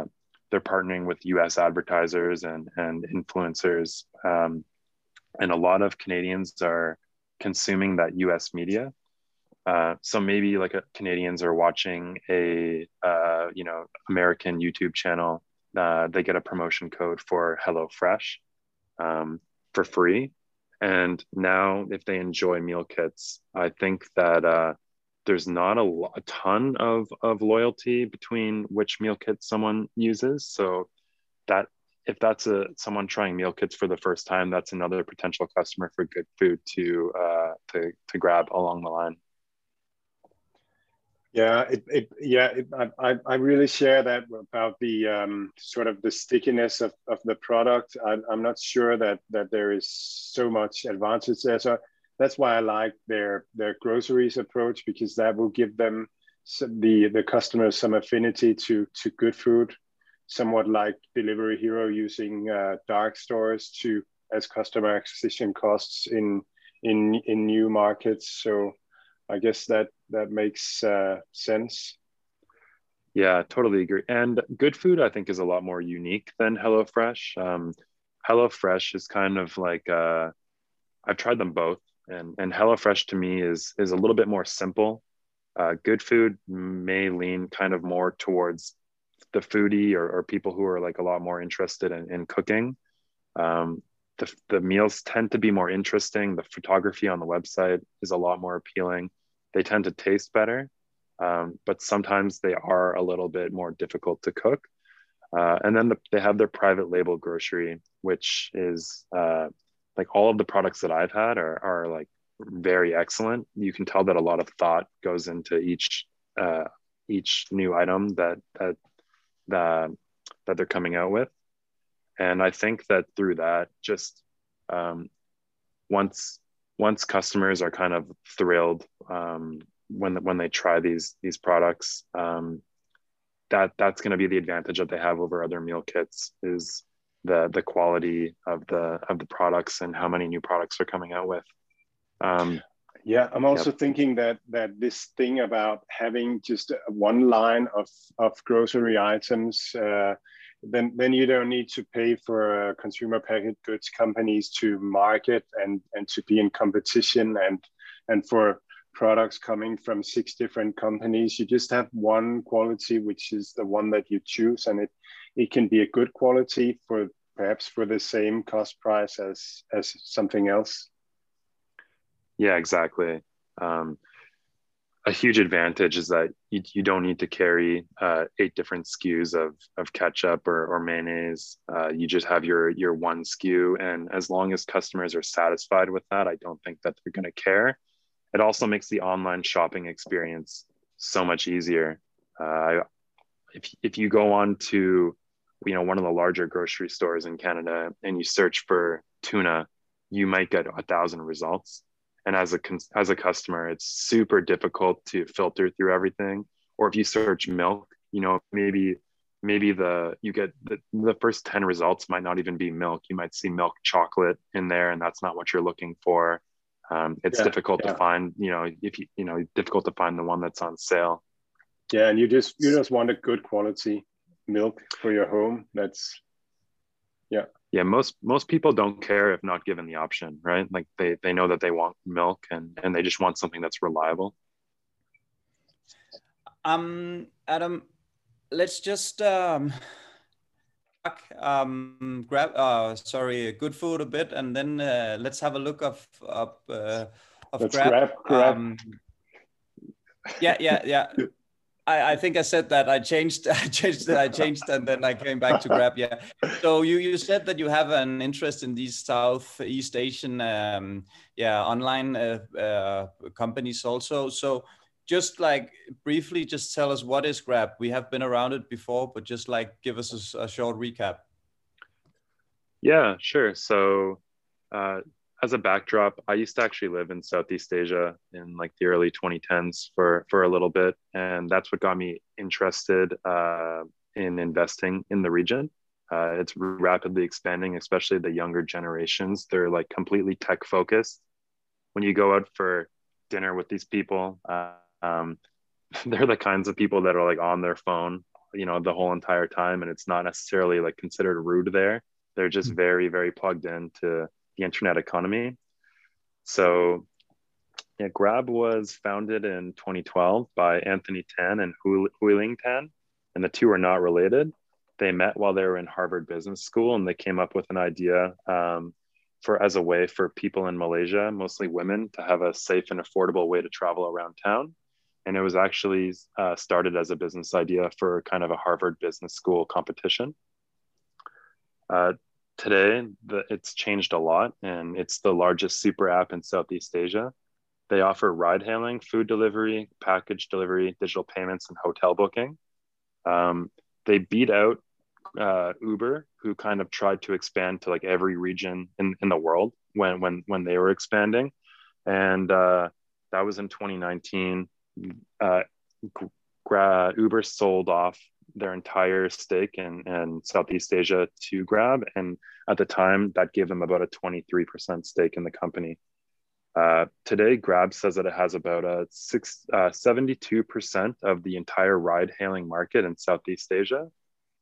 partnering with US advertisers and influencers. And a lot of Canadians are consuming that US media. So maybe like Canadians are watching a American YouTube channel, they get a promotion code for HelloFresh for free. And now if they enjoy meal kits, I think that there's not a ton of loyalty between which meal kit someone uses. So that if that's someone trying meal kits for the first time, that's another potential customer for Goodfood to grab along the line. Yeah, I really share that about the sort of the stickiness of the product. I'm not sure that there is so much advantage there. So that's why I like their groceries approach, because that will give them the customers some affinity to Goodfood, somewhat like Delivery Hero using dark stores as customer acquisition costs in new markets. So I guess that makes sense. Yeah, totally agree. And Goodfood, I think, is a lot more unique than HelloFresh. HelloFresh is kind of like, I've tried them both, and HelloFresh to me is a little bit more simple. Goodfood may lean kind of more towards the foodie or people who are like a lot more interested in cooking. The meals tend to be more interesting. The photography on the website is a lot more appealing. They tend to taste better, but sometimes they are a little bit more difficult to cook. And then they have their private label grocery, which is like all of the products that I've had are like very excellent. You can tell that a lot of thought goes into each new item that they're coming out with. And I think that through that, just once customers are kind of thrilled when they try these products, that's going to be the advantage that they have over other meal kits, is the quality of the products and how many new products are coming out with. I'm also thinking that this thing about having just one line of grocery items. Then you don't need to pay for consumer packaged goods companies to market and to be in competition and for products coming from 6 different companies. You just have one quality, which is the one that you choose, and it can be a good quality for perhaps for the same cost price as something else. Yeah, exactly. A huge advantage is that you don't need to carry 8 different SKUs of ketchup or mayonnaise. You just have your one SKU. And as long as customers are satisfied with that, I don't think that they're going to care. It also makes the online shopping experience so much easier. If you go on to one of the larger grocery stores in Canada and you search for tuna, you might get 1,000 results. And as a customer, it's super difficult to filter through everything. Or if you search milk, maybe you get the first 10 results might not even be milk. You might see milk chocolate in there, and that's not what you're looking for. It's difficult to find. Difficult to find the one that's on sale. Yeah, and you just want a good quality milk for your home. Yeah, most people don't care if not given the option, right? Like they know that they want milk and they just want something that's reliable. Adam, let's just grab Goodfood a bit, and then let's have a look of Grab. Yeah. I think I said that I changed, and then I came back to Grab. Yeah. So you said that you have an interest in these Southeast Asian, online companies also. So just like briefly, just tell us, what is Grab? We have been around it before, but just like give us a short recap. Yeah, sure. So as a backdrop, I used to actually live in Southeast Asia in like the early 2010s for a little bit. And that's what got me interested in investing in the region. It's rapidly expanding, especially the younger generations. They're like completely tech focused. When you go out for dinner with these people, they're the kinds of people that are like on their phone, you know, the whole entire time. And it's not necessarily like considered rude there. They're just very, very plugged into the internet economy. So yeah, Grab was founded in 2012 by Anthony Tan and Huiling Tan, and the two are not related. They met while they were in Harvard Business School, and they came up with an idea as a way for people in Malaysia, mostly women, to have a safe and affordable way to travel around town. And it was actually started as a business idea for kind of a Harvard Business School competition. Today, it's changed a lot, and it's the largest super app in Southeast Asia. They offer ride hailing, food delivery, package delivery, digital payments, and hotel booking. They beat out Uber, who kind of tried to expand to like every region in the world when they were expanding. And that was in 2019. Uber sold off their entire stake in Southeast Asia to Grab. And at the time, that gave them about a 23% stake in the company. Today, Grab says that it has about 72% of the entire ride-hailing market in Southeast Asia,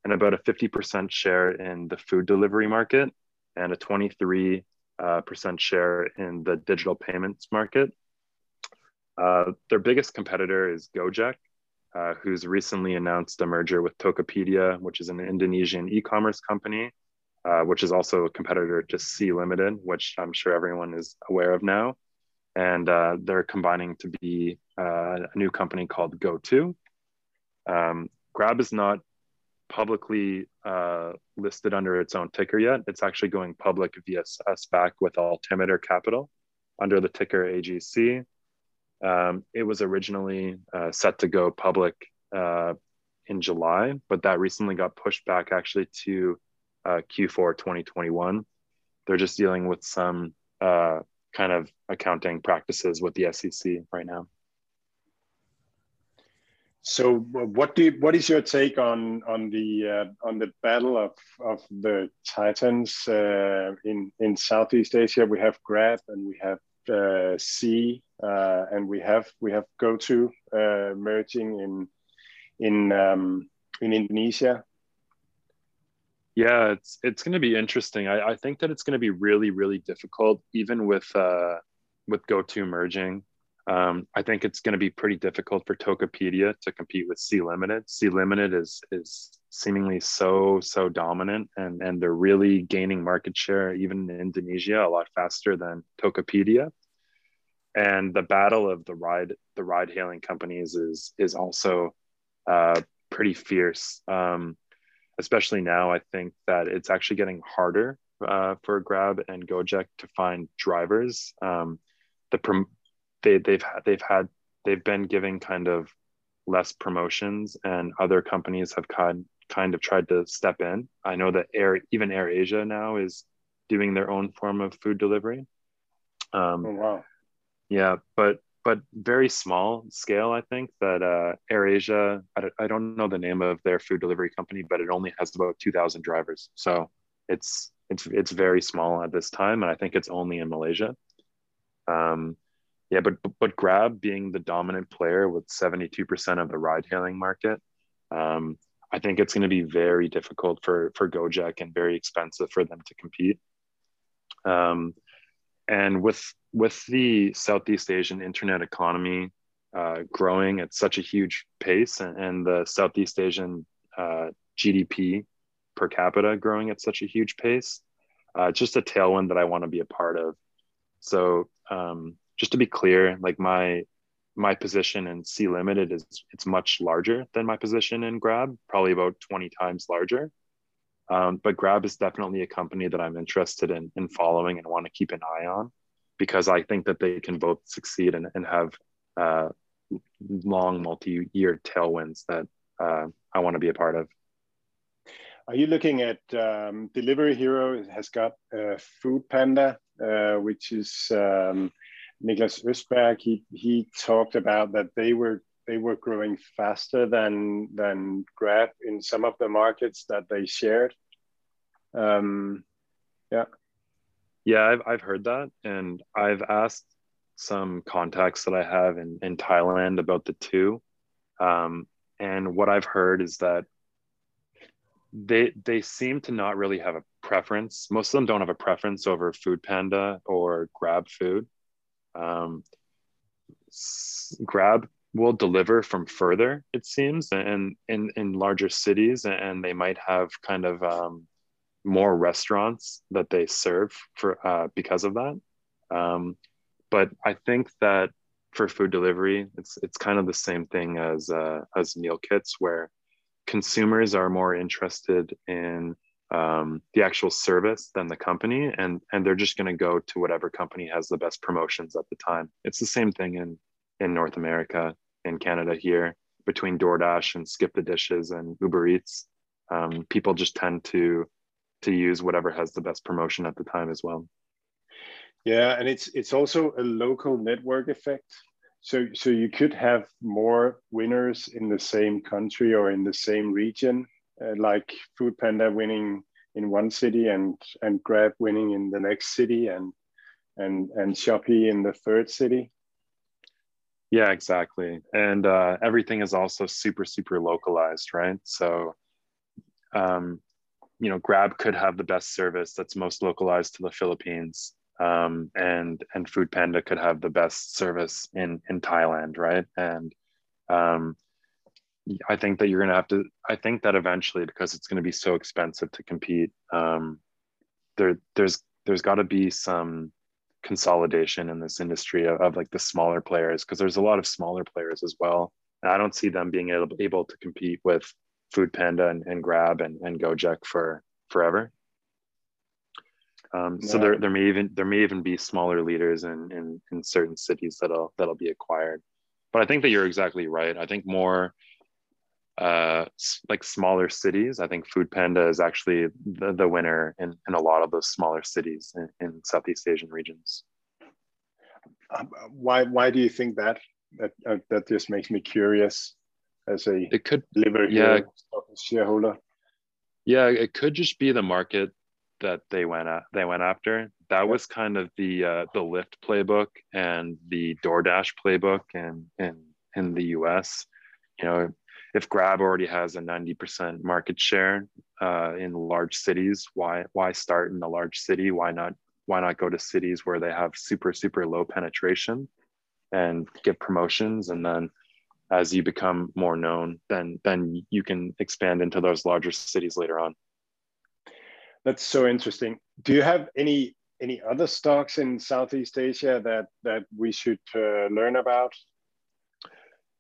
and about a 50% share in the food delivery market, and a 23% share in the digital payments market. Their biggest competitor is Gojek, who's recently announced a merger with Tokopedia, which is an Indonesian e-commerce company, which is also a competitor to Sea Limited, which I'm sure everyone is aware of now. And they're combining to be a new company called GoTo. Grab is not publicly listed under its own ticker yet. It's actually going public via SPAC with Altimeter Capital under the ticker AGC. It was originally set to go public in July, but that recently got pushed back actually to Q4 2021. They're just dealing with some kind of accounting practices with the SEC right now. So, what is your take on the battle of the titans in Southeast Asia? We have Grab, and we have Sea, and we have GoTo merging in Indonesia. Yeah, it's going to be interesting. I think that it's going to be really, really difficult, even with GoTo merging. I think it's going to be pretty difficult for Tokopedia to compete with Sea Limited. Sea Limited is seemingly so dominant, and they're really gaining market share even in Indonesia a lot faster than Tokopedia. And the battle of the ride hailing companies is also pretty fierce, especially now. I think that it's actually getting harder for Grab and Gojek to find drivers. They've been giving kind of less promotions, and other companies have kind of tried to step in. I know that even Air Asia now is doing their own form of food delivery. Oh, wow. Yeah, but very small scale. I think that Air Asia, I don't know the name of their food delivery company, but it only has about 2,000 drivers. So it's very small at this time, and I think it's only in Malaysia. Yeah, but Grab being the dominant player with 72% of the ride-hailing market, I think it's going to be very difficult for Gojek and very expensive for them to compete. And with the Southeast Asian internet economy growing at such a huge pace, and the Southeast Asian GDP per capita growing at such a huge pace, it's just a tailwind that I want to be a part of. So. Just to be clear, like my position in Sea Limited it's much larger than my position in Grab, probably about 20 times larger. But Grab is definitely a company that I'm interested in following and want to keep an eye on, because I think that they can both succeed and have long multi-year tailwinds that I want to be a part of. Are you looking at Delivery Hero? It has got Food Panda, which is Niklas Östberg, he talked about that they were they were growing faster than Grab in some of the markets that they shared. Yeah, I've heard that, and I've asked some contacts that I have in Thailand about the two. And what I've heard is that they seem to not really have a preference. Most of them don't have a preference over Food Panda or Grab Food. Grab will deliver from further, it seems, and in larger cities, and they might have kind of more restaurants that they serve for because of that. But I think that for food delivery, it's kind of the same thing as meal kits, where consumers are more interested in the actual service than the company, and they're just going to go to whatever company has the best promotions at the time. It's the same thing in North America, in Canada here, between DoorDash and Skip the Dishes and Uber Eats. People just tend to use whatever has the best promotion at the time as well. Yeah, and it's also a local network effect. So you could have more winners in the same country or in the same region, like Food Panda winning in one city and Grab winning in the next city and Shopee in the third city. Yeah, exactly. And everything is also super, super localized, right? So, Grab could have the best service that's most localized to the Philippines. And Food Panda could have the best service in Thailand, right? And I think that I think that eventually, because it's going to be so expensive to compete, there's got to be some consolidation in this industry of like the smaller players, because there's a lot of smaller players as well. And I don't see them being able to compete with Food Panda and Grab and Gojek for forever. So yeah. there may even be smaller leaders in certain cities that'll be acquired, but I think that you're exactly right. I think more like smaller cities. I think Food Panda is actually the winner in a lot of those smaller cities in Southeast Asian regions. Why do you think that? That just makes me curious as a Delivery Hero shareholder. Yeah, it could just be the market that they went after. That was kind of the Lyft playbook and the DoorDash playbook in the US. If Grab already has a 90% market share in large cities, why start in a large city? Why not go to cities where they have super, super low penetration and get promotions, and then as you become more known, then you can expand into those larger cities later on. That's so interesting. Do you have any other stocks in Southeast Asia that we should learn about?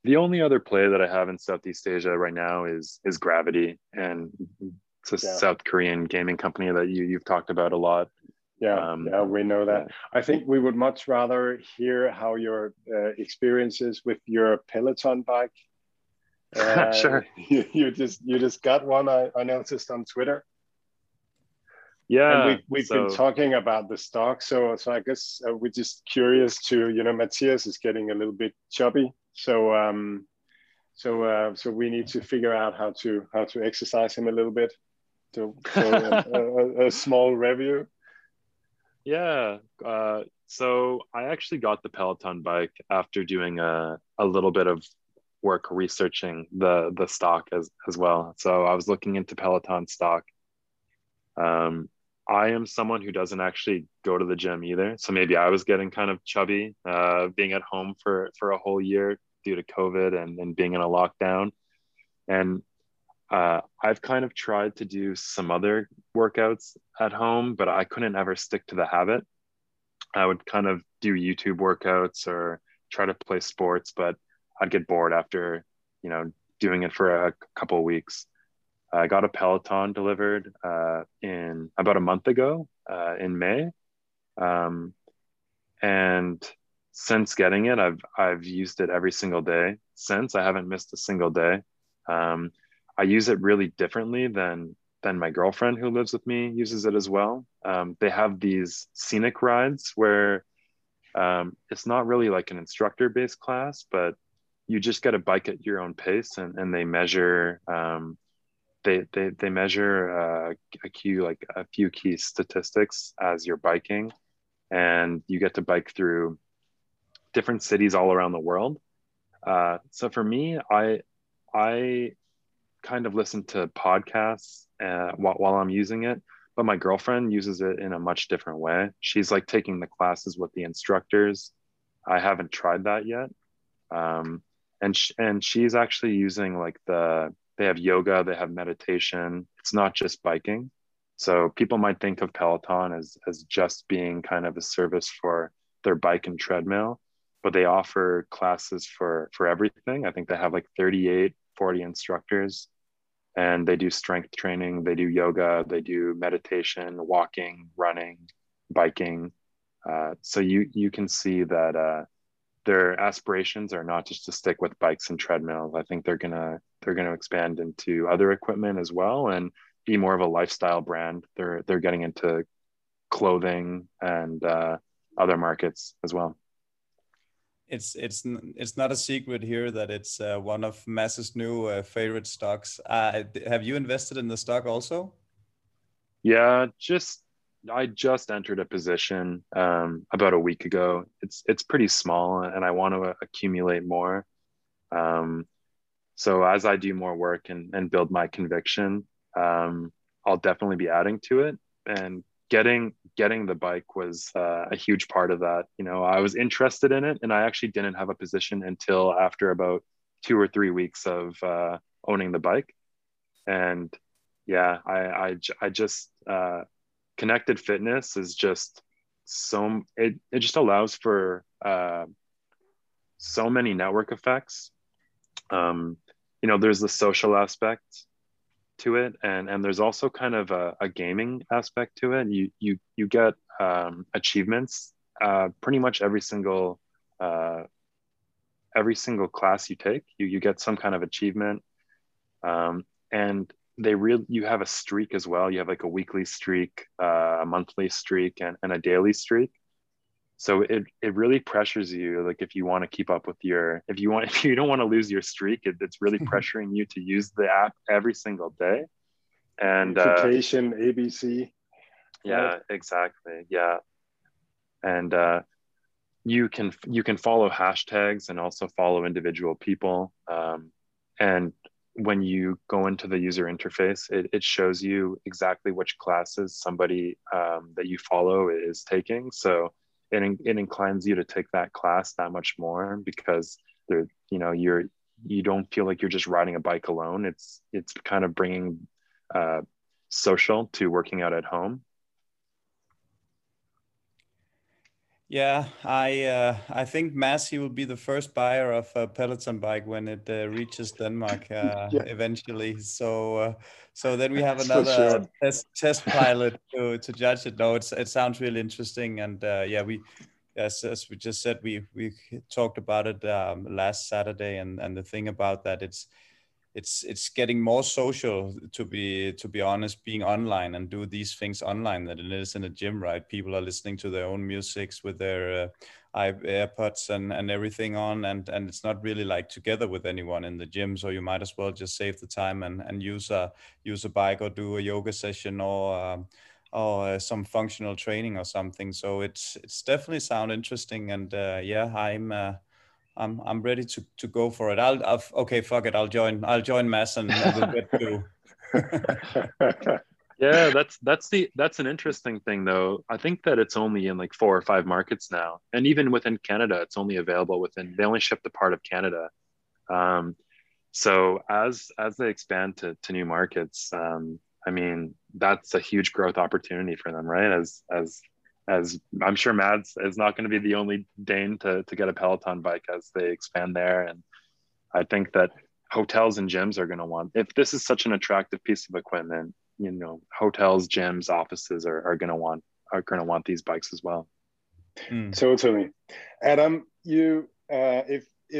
The only other play that I have in Southeast Asia right now is Gravity, and it's a South Korean gaming company that you've talked about a lot. Yeah, we know that. Yeah. I think we would much rather hear how your experience is with your Peloton bike. Sure. You just got one. I noticed on Twitter. Yeah, and we've been talking about the stock, so I guess we're just curious to, Matthias is getting a little bit chubby, so we need to figure out how to exercise him a little bit, a small review. Yeah, so I actually got the Peloton bike after doing a little bit of work researching the stock as well. So I was looking into Peloton stock. I am someone who doesn't actually go to the gym either. So maybe I was getting kind of chubby, being at home for a whole year due to COVID and being in a lockdown. And I've kind of tried to do some other workouts at home, but I couldn't ever stick to the habit. I would kind of do YouTube workouts or try to play sports, but I'd get bored after, doing it for a couple of weeks. I got a Peloton delivered in about a month ago in May, and since getting it, I've used it every single day since. I haven't missed a single day. I use it really differently than my girlfriend, who lives with me, uses it as well. They have these scenic rides where it's not really like an instructor-based class, but you just got to bike at your own pace. And they measure, they measure a few key statistics as you're biking, and you get to bike through different cities all around the world. So for me, I kind of listen to podcasts while I'm using it, but my girlfriend uses it in a much different way. She's like taking the classes with the instructors. I haven't tried that yet. And she's actually using like they have yoga, they have meditation. It's not just biking. So people might think of Peloton as just being kind of a service for their bike and treadmill, but they offer classes for everything. I think they have like 38-40 instructors, and they do strength training, they do yoga, they do meditation, walking, running, biking. So you can see that their aspirations are not just to stick with bikes and treadmills. I think they're gonna expand into other equipment as well and be more of a lifestyle brand. They're getting into clothing and other markets as well. It's not a secret here that it's one of Mass's new favorite stocks. Have you invested in the stock also? Yeah, I just entered a position about a week ago. It's pretty small, and I want to accumulate more. So as I do more work and build my conviction, I'll definitely be adding to it. And getting the bike was a huge part of that. You know, I was interested in it, and I actually didn't have a position until after about 2 or 3 weeks of owning the bike. And yeah, I just connected fitness is just so it just allows for so many network effects. You know, there's the social aspect to it, and there's also kind of a gaming aspect to it. You get achievements pretty much every single class you take. You get some kind of achievement, and you have a streak as well. You have like a weekly streak, a monthly streak, and a daily streak. So it really pressures you. Like if you want to keep up with if you don't want to lose your streak, it's really pressuring you to use the app every single day. And notification ABC. Yeah, right? Exactly. Yeah, and you can follow hashtags and also follow individual people. And when you go into the user interface, it shows you exactly which classes somebody that you follow is taking. So it inclines you to take that class that much more, because you don't feel like you're just riding a bike alone. It's kind of bringing social to working out at home. Yeah, I think Mads, he will be the first buyer of a Peloton bike when it reaches Denmark eventually. So then we have another test pilot to judge it. No, it sounds really interesting, and as we just said, we talked about it last Saturday, and the thing about that it's getting more social to be honest, being online and do these things online than it is in a gym, right? People are listening to their own musics with their AirPods and everything on, and it's not really like together with anyone in the gym. So you might as well just save the time and use a bike or do a yoga session or some functional training or something. So it's definitely sound interesting, and I'm ready to go for it. Okay, fuck it. I'll join Mads and we'll get through. Yeah, that's an interesting thing though. I think that it's only in like 4 or 5 markets now, and even within Canada, it's only available they only shipped a part of Canada. So as they expand to new markets, I mean, that's a huge growth opportunity for them, right? As I'm sure Mads is not going to be the only Dane to get a Peloton bike as they expand there. And I think that hotels and gyms are going to want, if this is such an attractive piece of equipment, you know, hotels, gyms, offices are going to want these bikes as well. Mm. Totally. Adam, you, if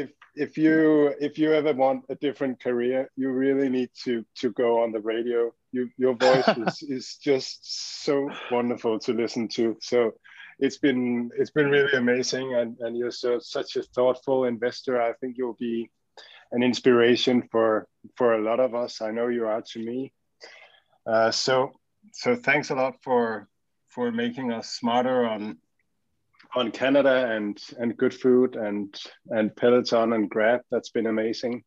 you ever want a different career, you really need to go on the radio. Your voice is just so wonderful to listen to. So it's been really amazing, and you're such a thoughtful investor. I think you'll be an inspiration for a lot of us. I know you are to me. So thanks a lot for making us smarter on Canada and Goodfood and Peloton and Grab. That's been amazing.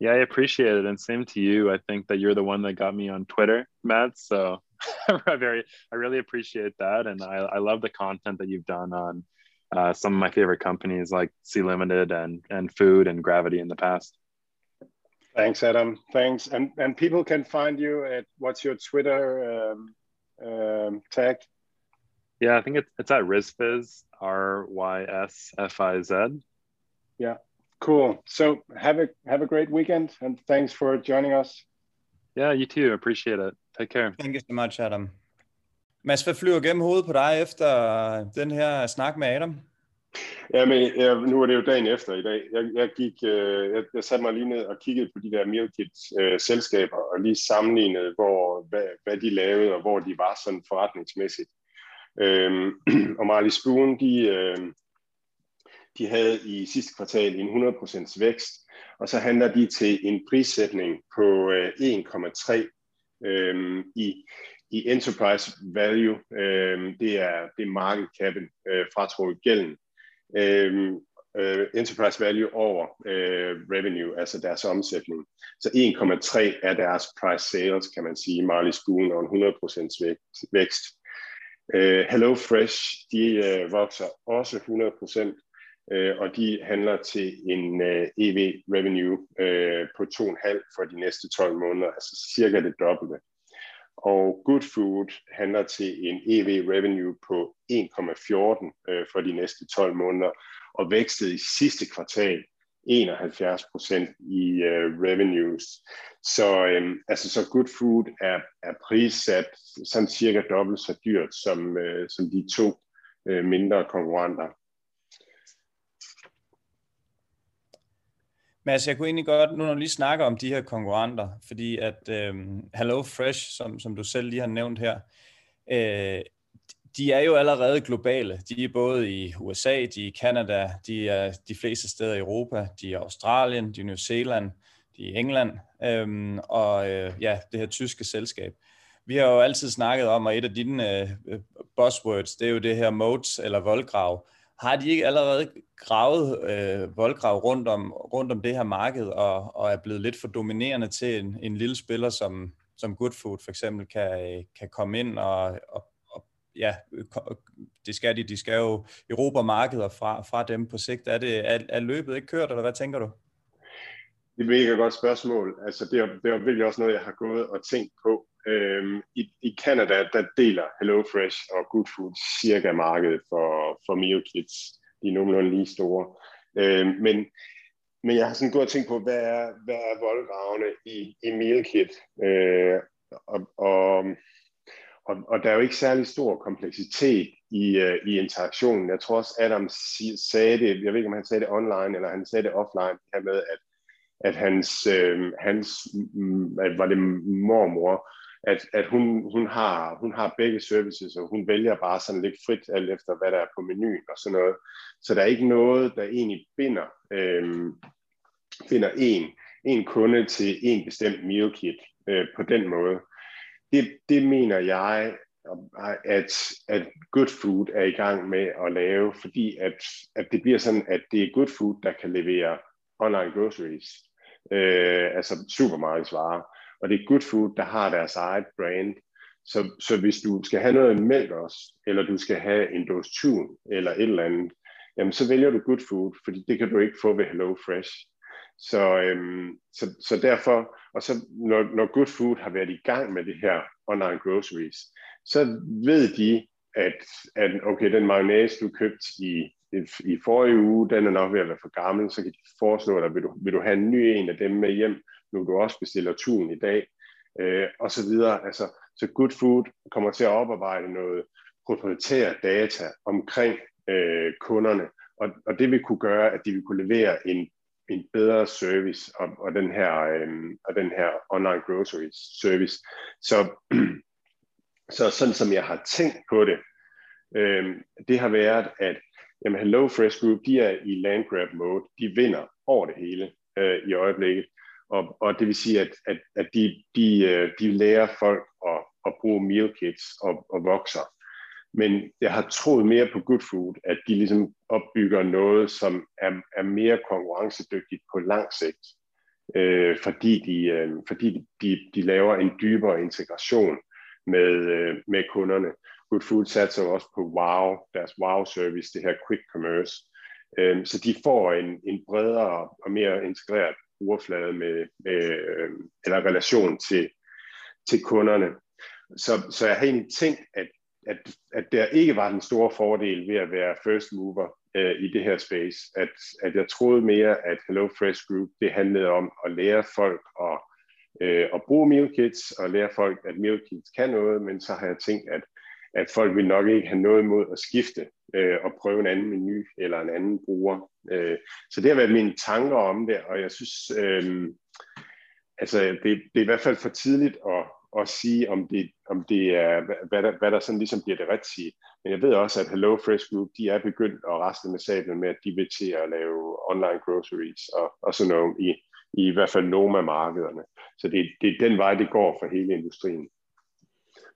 Yeah, I appreciate it, and same to you. I think that you're the one that got me on Twitter, Matt. So I really appreciate that, and I love the content that you've done on some of my favorite companies like Sea Limited and Food and Gravity in the past. Thanks, Adam. Thanks. And people can find you at, what's your Twitter tag? Yeah, I think it's at RysFizz, RYSFIZ. Yeah, cool. So have a great weekend, and thanks for joining us. Yeah, you too. Appreciate it. Take care. Thank you so much, Adam. Mads, hvad flyver gennem hovedet på dig efter den her snak med Adam? Jamen, nu er det jo dagen efter i dag. Jeg satte mig lige ned og kiggede på de der meal kits selskaber og lige sammenlignede, hvad de lavede og hvor de var sådan forretningsmæssigt. Og Marley Spoon, de havde i sidste kvartal en 100% vækst, og så handler de til en prissætning på 1,3 i enterprise value. Det er market cap'en fratrukket gælden. Enterprise value over revenue, altså deres omsætning. Så 1,3 er deres price sales, kan man sige. Marley Spoon og en 100% vækst. HelloFresh, de vokser også 100%, og de handler til en EV revenue på 2,5 for de næste 12 måneder, altså cirka det dobbelte. Og Goodfood handler til en EV revenue på 1,14 for de næste 12 måneder, og vækstede i sidste kvartal 71% i revenues. Så Goodfood er prissat sådan cirka dobbelt så dyrt som de to mindre konkurrenter. Mads, jeg kunne egentlig godt, nu når du lige snakker om de her konkurrenter, fordi at HelloFresh, som du selv lige har nævnt her, de er jo allerede globale. De er både i USA, de er i Canada, de er de fleste steder i Europa, de er Australien, de er New Zealand, de er England, det her tyske selskab. Vi har jo altid snakket om, og et af dine buzzwords, det er jo det her moats eller voldgrav. Har de ikke allerede gravet voldgrav rundt om det her marked og er blevet lidt for dominerende til en lille spiller som Goodfood for eksempel kan komme ind og de skal jo erobre markeder fra dem på sigt. Er løbet ikke kørt, eller hvad tænker du? Det er et mega godt spørgsmål. Altså det er virkelig også noget, jeg har gået og tænkt på. I Canada, der deler HelloFresh og Goodfood cirka markedet for meal kits. De er nogenlunde lige store. Men jeg har sådan gået og tænkt på, hvad er voldgravene i meal kit? Og der er jo ikke særlig stor kompleksitet i interaktionen. Jeg tror også, Adam sagde det, jeg ved ikke, om han sagde det online, eller han sagde det offline, her med, at hans mormor, at hun har begge services, og hun vælger bare sådan lidt frit, alt efter hvad der er på menuen og sådan noget. Så der er ikke noget, der egentlig binder en kunde til en bestemt meal kit på den måde. Det mener jeg, at Goodfood er i gang med at lave, fordi at det bliver sådan, at det er Goodfood, der kan levere online groceries, altså supermarkedsvarer, og det er Goodfood, der har deres eget brand. Så hvis du skal have noget mælk også, eller du skal have en dåse tun, eller et eller andet, jamen så vælger du Goodfood, fordi det kan du ikke få ved HelloFresh. Så derfor, og så når Goodfood har været i gang med det her online groceries, så ved de, at okay, den mayonnaise, du købte i forrige uge, den er nok ved at være for gammel, så kan de foreslå dig, vil du have en ny en af dem med hjem, nu du også bestiller tun i dag, og så videre. Altså, så Goodfood kommer til at oparbejde noget proprietære data omkring kunderne, og det vil kunne gøre, at de vil kunne levere en bedre service og den her online grocery service. Så sådan som jeg har tænkt på det, det har været, at HelloFresh Group, de er i landgrab mode, de vinder over det hele. i øjeblikket. Og det vil sige, at de lærer folk at bruge meal kits og vokser. Men jeg har troet mere på Goodfood, at de ligesom opbygger noget, som er mere konkurrencedygtigt på lang sigt, fordi de laver en dybere integration med kunderne. Goodfood satser også på wow, deres wow-service, det her quick commerce. Så de får en bredere og mere integreret brugerflade eller relation til kunderne. Så jeg har egentlig tænkt, at der ikke var den store fordel ved at være first mover i det her space, at jeg troede mere, at HelloFresh Group, det handlede om at lære folk at bruge meal kits, og lære folk, at meal kits kan noget, men så har jeg tænkt, at folk vil nok ikke have noget imod at skifte og prøve en anden menu eller en anden bruger. Så det har været mine tanker om det, og jeg synes, det er i hvert fald for tidligt at sige, om det er, hvad der sådan ligesom bliver det rigtige. Men jeg ved også, at HelloFresh Group, de er begyndt at rasle med sablen med, at de vil til at lave online groceries og sådan noget i hvert fald nogle af markederne. Så det er den vej, det går for hele industrien.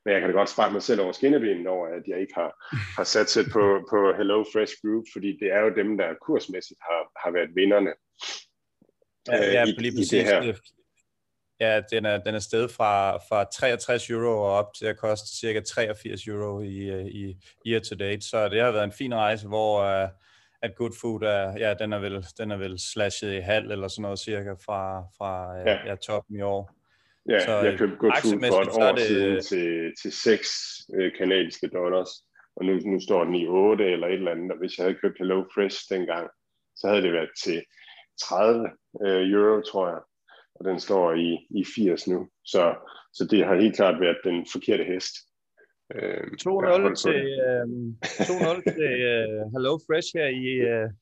Men jeg kan da godt sparke mig selv over skinnebenen over, at jeg ikke har sat sig på HelloFresh Group, fordi det er jo dem, der kursmæssigt har været vinderne. Ja, lige præcis. Det. Ja, den er steget fra 63 euro og op til at koste cirka 83 euro i year to date. Så det har været en fin rejse, hvor at Goodfood den er vel slashet i halv eller sådan noget cirka fra toppen i år. Ja, så jeg købte Goodfood for et år siden til 6 kanadiske dollars, og nu står den i 8 eller et eller andet, og hvis jeg havde købt HelloFresh dengang, så havde det været til 30 euro, tror jeg, og den står i 80 nu, så det har helt klart været den forkerte hest. 2-0 til HelloFresh her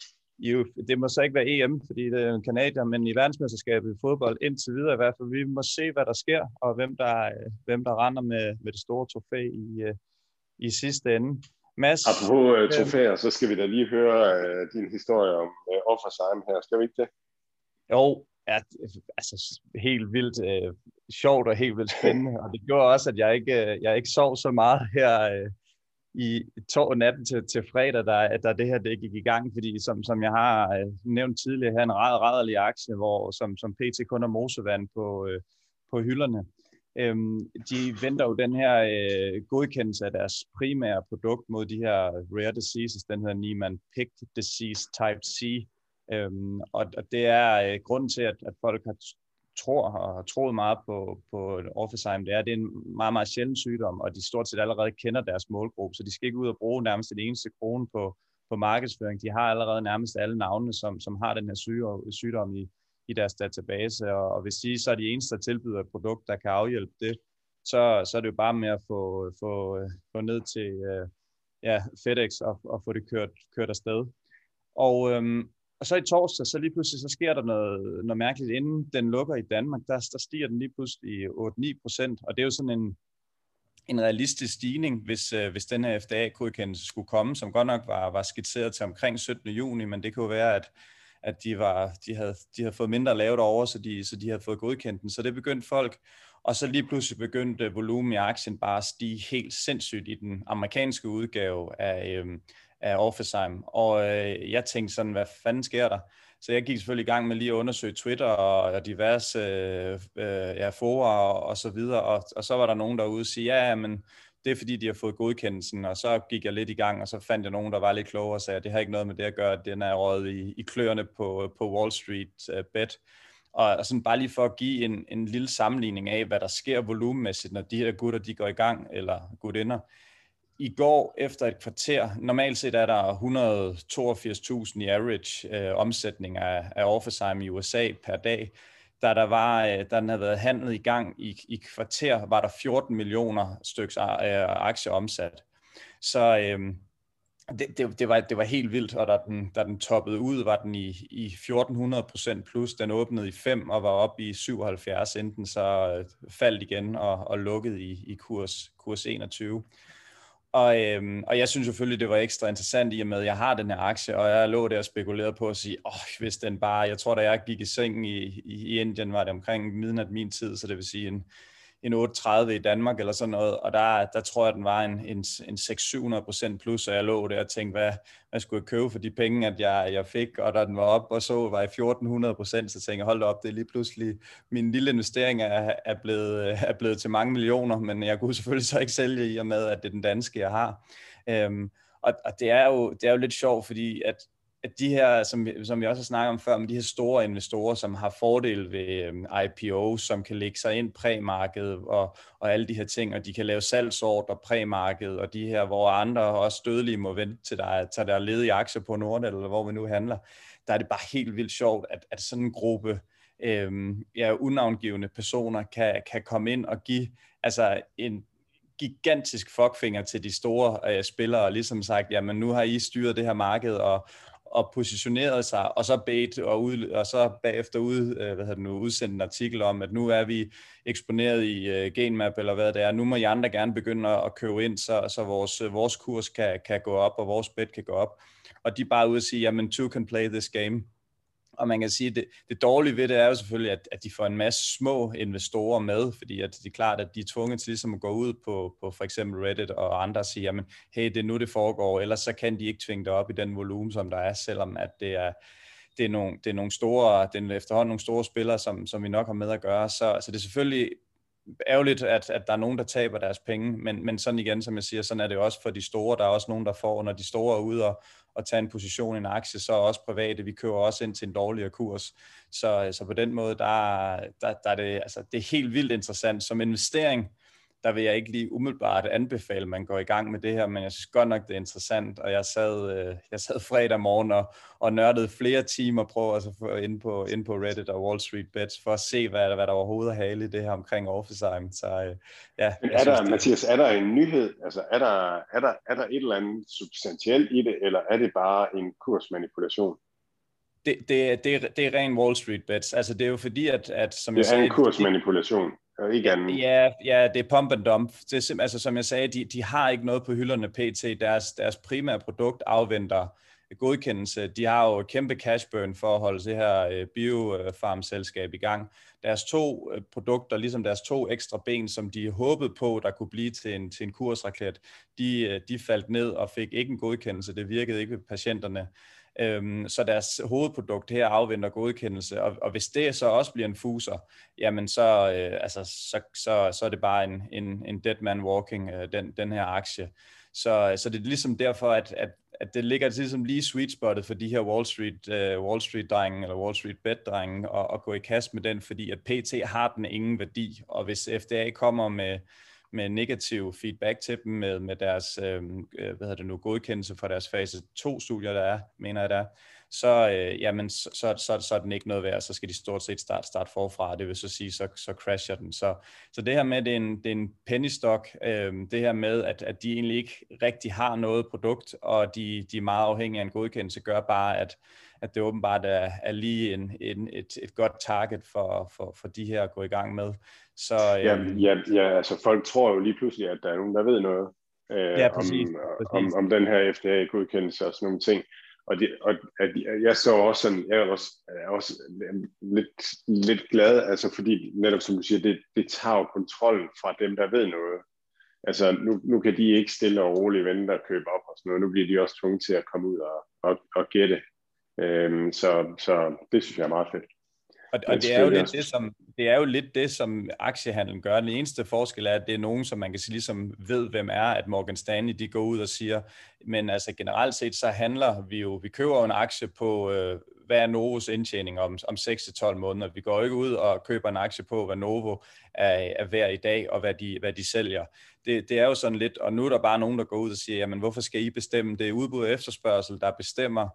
det må så ikke være EM, fordi det er en kanadier, men i verdensmesterskabet i fodbold indtil videre i hvert fald. Vi må se, hvad der sker, og hvem der render med det store trofæ i sidste ende. Mads? Apropos trofæer, så skal vi da lige høre din historie om Orphazyme her. Skal vi ikke det? Jo, helt vildt sjovt og helt vildt spændende. Og det gjorde også, at jeg ikke sov så meget her i natten til fredag, der det her det gik i gang, fordi som jeg har nævnt tidligere her, en rædderlig aktie, hvor som PT kun er mosevand på hylderne. De venter jo den her godkendelse af deres primære produkt mod de her rare diseases, den hedder Niemann-Pick disease type C. Og det er grunden til, at folk har troet meget på Orphazyme. Det er en meget, meget sjælden sygdom, og de stort set allerede kender deres målgruppe, så de skal ikke ud og bruge nærmest den eneste krone på markedsføring. De har allerede nærmest alle navnene, som har den her sygdom i deres database, og hvis de så er de eneste, der tilbyder et produkt, der kan afhjælpe det, så er det jo bare med at få ned til FedEx og få det kørt afsted. Og så i torsdag, så lige pludselig, så sker der noget mærkeligt, inden den lukker i Danmark, der stiger den lige pludselig 8-9%, og det er jo sådan en realistisk stigning, hvis den her FDA-godkendelse skulle komme, som godt nok var skitseret til omkring 17. juni, men det kunne være, at de havde fået mindre lavet over, så de havde fået godkendt den, så det begyndte folk, og så lige pludselig begyndte volumen i aktien bare at stige helt sindssygt i den amerikanske udgave af Orphazyme, og jeg tænkte sådan, hvad fanden sker der? Så jeg gik selvfølgelig i gang med lige at undersøge Twitter og diverse fora og så videre, og så var der nogen derude og sige, ja, men det er fordi, de har fået godkendelsen, og så gik jeg lidt i gang, og så fandt jeg nogen, der var lidt klogere og sagde, det har ikke noget med det at gøre, at den er røget i kløerne på Wall Street Bets. Og sådan bare lige for at give en lille sammenligning af, hvad der sker volumemæssigt, når de her gutter, de går i gang, eller gutinder. I går efter et kvarter, normalt set er der 182.000 i average omsætning af Orphazyme i USA per dag. Da den havde været handlet i gang i kvarter, var der 14 millioner styks aktier omsat. Så det var helt vildt, og da den toppede ud, var den i 1400% plus. Den åbnede i 5 og var oppe i 77, inden så faldt igen og lukkede i kurs 21. Og jeg synes selvfølgelig, det var ekstra interessant i og med, at jeg har den her aktie, og jeg lå der og spekulerede på at sige, hvis den bare, jeg tror da jeg gik i seng i Indien, var det omkring midnat min tid, så det vil sige en 8.30 i Danmark eller sådan noget, og der tror jeg, den var en 600-700% plus, og jeg lå der og tænkte, hvad skulle jeg købe for de penge, at jeg fik, og da den var op og så var i 1.400%, så tænkte jeg, hold da op, det er lige pludselig, min lille investering er blevet til mange millioner, men jeg kunne selvfølgelig så ikke sælge i og med, at det er den danske, jeg har. Og det er jo lidt sjovt, fordi at de her, som vi også har snakket om før, men de her store investorer, som har fordel ved IPO, som kan lægge sig ind præmarkedet og alle de her ting, og de kan lave salgsordre præmarkedet, og de her, hvor andre også dødelige må vente til der tager der ledige aktier på Nordnet, eller hvor vi nu handler, der er det bare helt vildt sjovt, at sådan en gruppe unavngivende personer kan komme ind og give altså en gigantisk fuckfinger til de store spillere, og ligesom sagt, jamen nu har I styret det her marked, og positionerede sig, og så bedt, og så bagefter udsendte en artikel om, at nu er vi eksponeret i genmap, eller hvad det er, nu må I andre gerne begynde at købe ind, så vores kurs kan gå op, og vores bet kan gå op, og de er bare ude og sige, jamen two can play this game, og man kan sige, at det dårlige ved det er jo selvfølgelig, at de får en masse små investorer med, fordi at det er klart, at de er tvunget til ligesom at gå ud på for eksempel Reddit og andre og sige, jamen hey, det er nu det foregår, ellers så kan de ikke tvinge det op i den volumen, som der er, selvom at det er efterhånden nogle store spillere, som vi nok har med at gøre, så det er selvfølgelig ærgerligt, at der er nogen, der taber deres penge, men sådan igen, som jeg siger, sådan er det også for de store, der er også nogen, der får, når de store er ude og tage en position i en aktie, så også private, vi køber også ind til en dårligere kurs, så på den måde, der er det, altså, det er helt vildt interessant, som investering, der vil jeg ikke lige umiddelbart anbefale, at man går i gang med det her, men jeg synes godt nok, det er interessant, og jeg sad fredag morgen og nørdede flere timer inde på Reddit og Wall Street Bets, for at se, hvad der overhovedet er hale i det her omkring Orphazyme. Mathias, er der en nyhed? Altså, er der et eller andet substantielt i det, eller er det bare en kursmanipulation? Det er ren Wall Street Bets. Altså, det er jo fordi, at som jeg sagde... Det er en kursmanipulation. Ja, det er pump and dump. Det er, altså, som jeg sagde, de har ikke noget på hylderne pt. Deres primære produkt afventer godkendelse. De har jo kæmpe cash burn for at holde det her biofarmselskab i gang. Deres to produkter, ligesom deres to ekstra ben, som de håbede på, der kunne blive til en kursraklet, de faldt ned og fik ikke en godkendelse. Det virkede ikke ved patienterne. Så deres hovedprodukt her afventer godkendelse, og hvis det så også bliver en fuser, jamen så er det bare en dead man walking, den her aktie. Så det er ligesom derfor, at det ligger ligesom lige sweet spottet for de her Wall Street-drenge, eller Wall Street Bet-drenge, at gå i kast med den, fordi at PT har den ingen værdi, og hvis FDA kommer med negativ feedback til dem, med deres godkendelse for deres fase 2-studier, der er, mener jeg, der er, så er den ikke noget værd, så skal de stort set starte forfra, det vil så sige, så crasher den. Så det her med, at det er en penny stock, det her med, at de egentlig ikke rigtig har noget produkt, og de er meget afhængige af en godkendelse, gør bare, at det åbenbart er lige et godt target for de her at gå i gang med. Så, altså folk tror jo lige pludselig, at der er nogen, der ved noget om den her FDA-godkendelse og sådan nogle ting. Jeg er også lidt glad, altså fordi netop som du siger, det tager jo kontrollen fra dem, der ved noget. Altså nu kan de ikke stille og roligt vente og købe op og sådan noget. Nu bliver de også tvunget til at komme ud og gætte. Så det synes jeg er meget fedt. Og det er jo lidt det, som aktiehandlen gør. Den eneste forskel er, at det er nogen, som man kan sige ligesom ved, hvem er, at Morgan Stanley, de går ud og siger, men altså generelt set, så handler vi jo, vi køber jo en aktie på, hvad er Novos indtjening om 6-12 måneder. Vi går ikke ud og køber en aktie på, hvad Novo er værd i dag, og hvad de sælger. Det er jo sådan lidt, og nu er der bare nogen, der går ud og siger, jamen hvorfor skal I bestemme? Det er udbud og efterspørgsel, der bestemmer,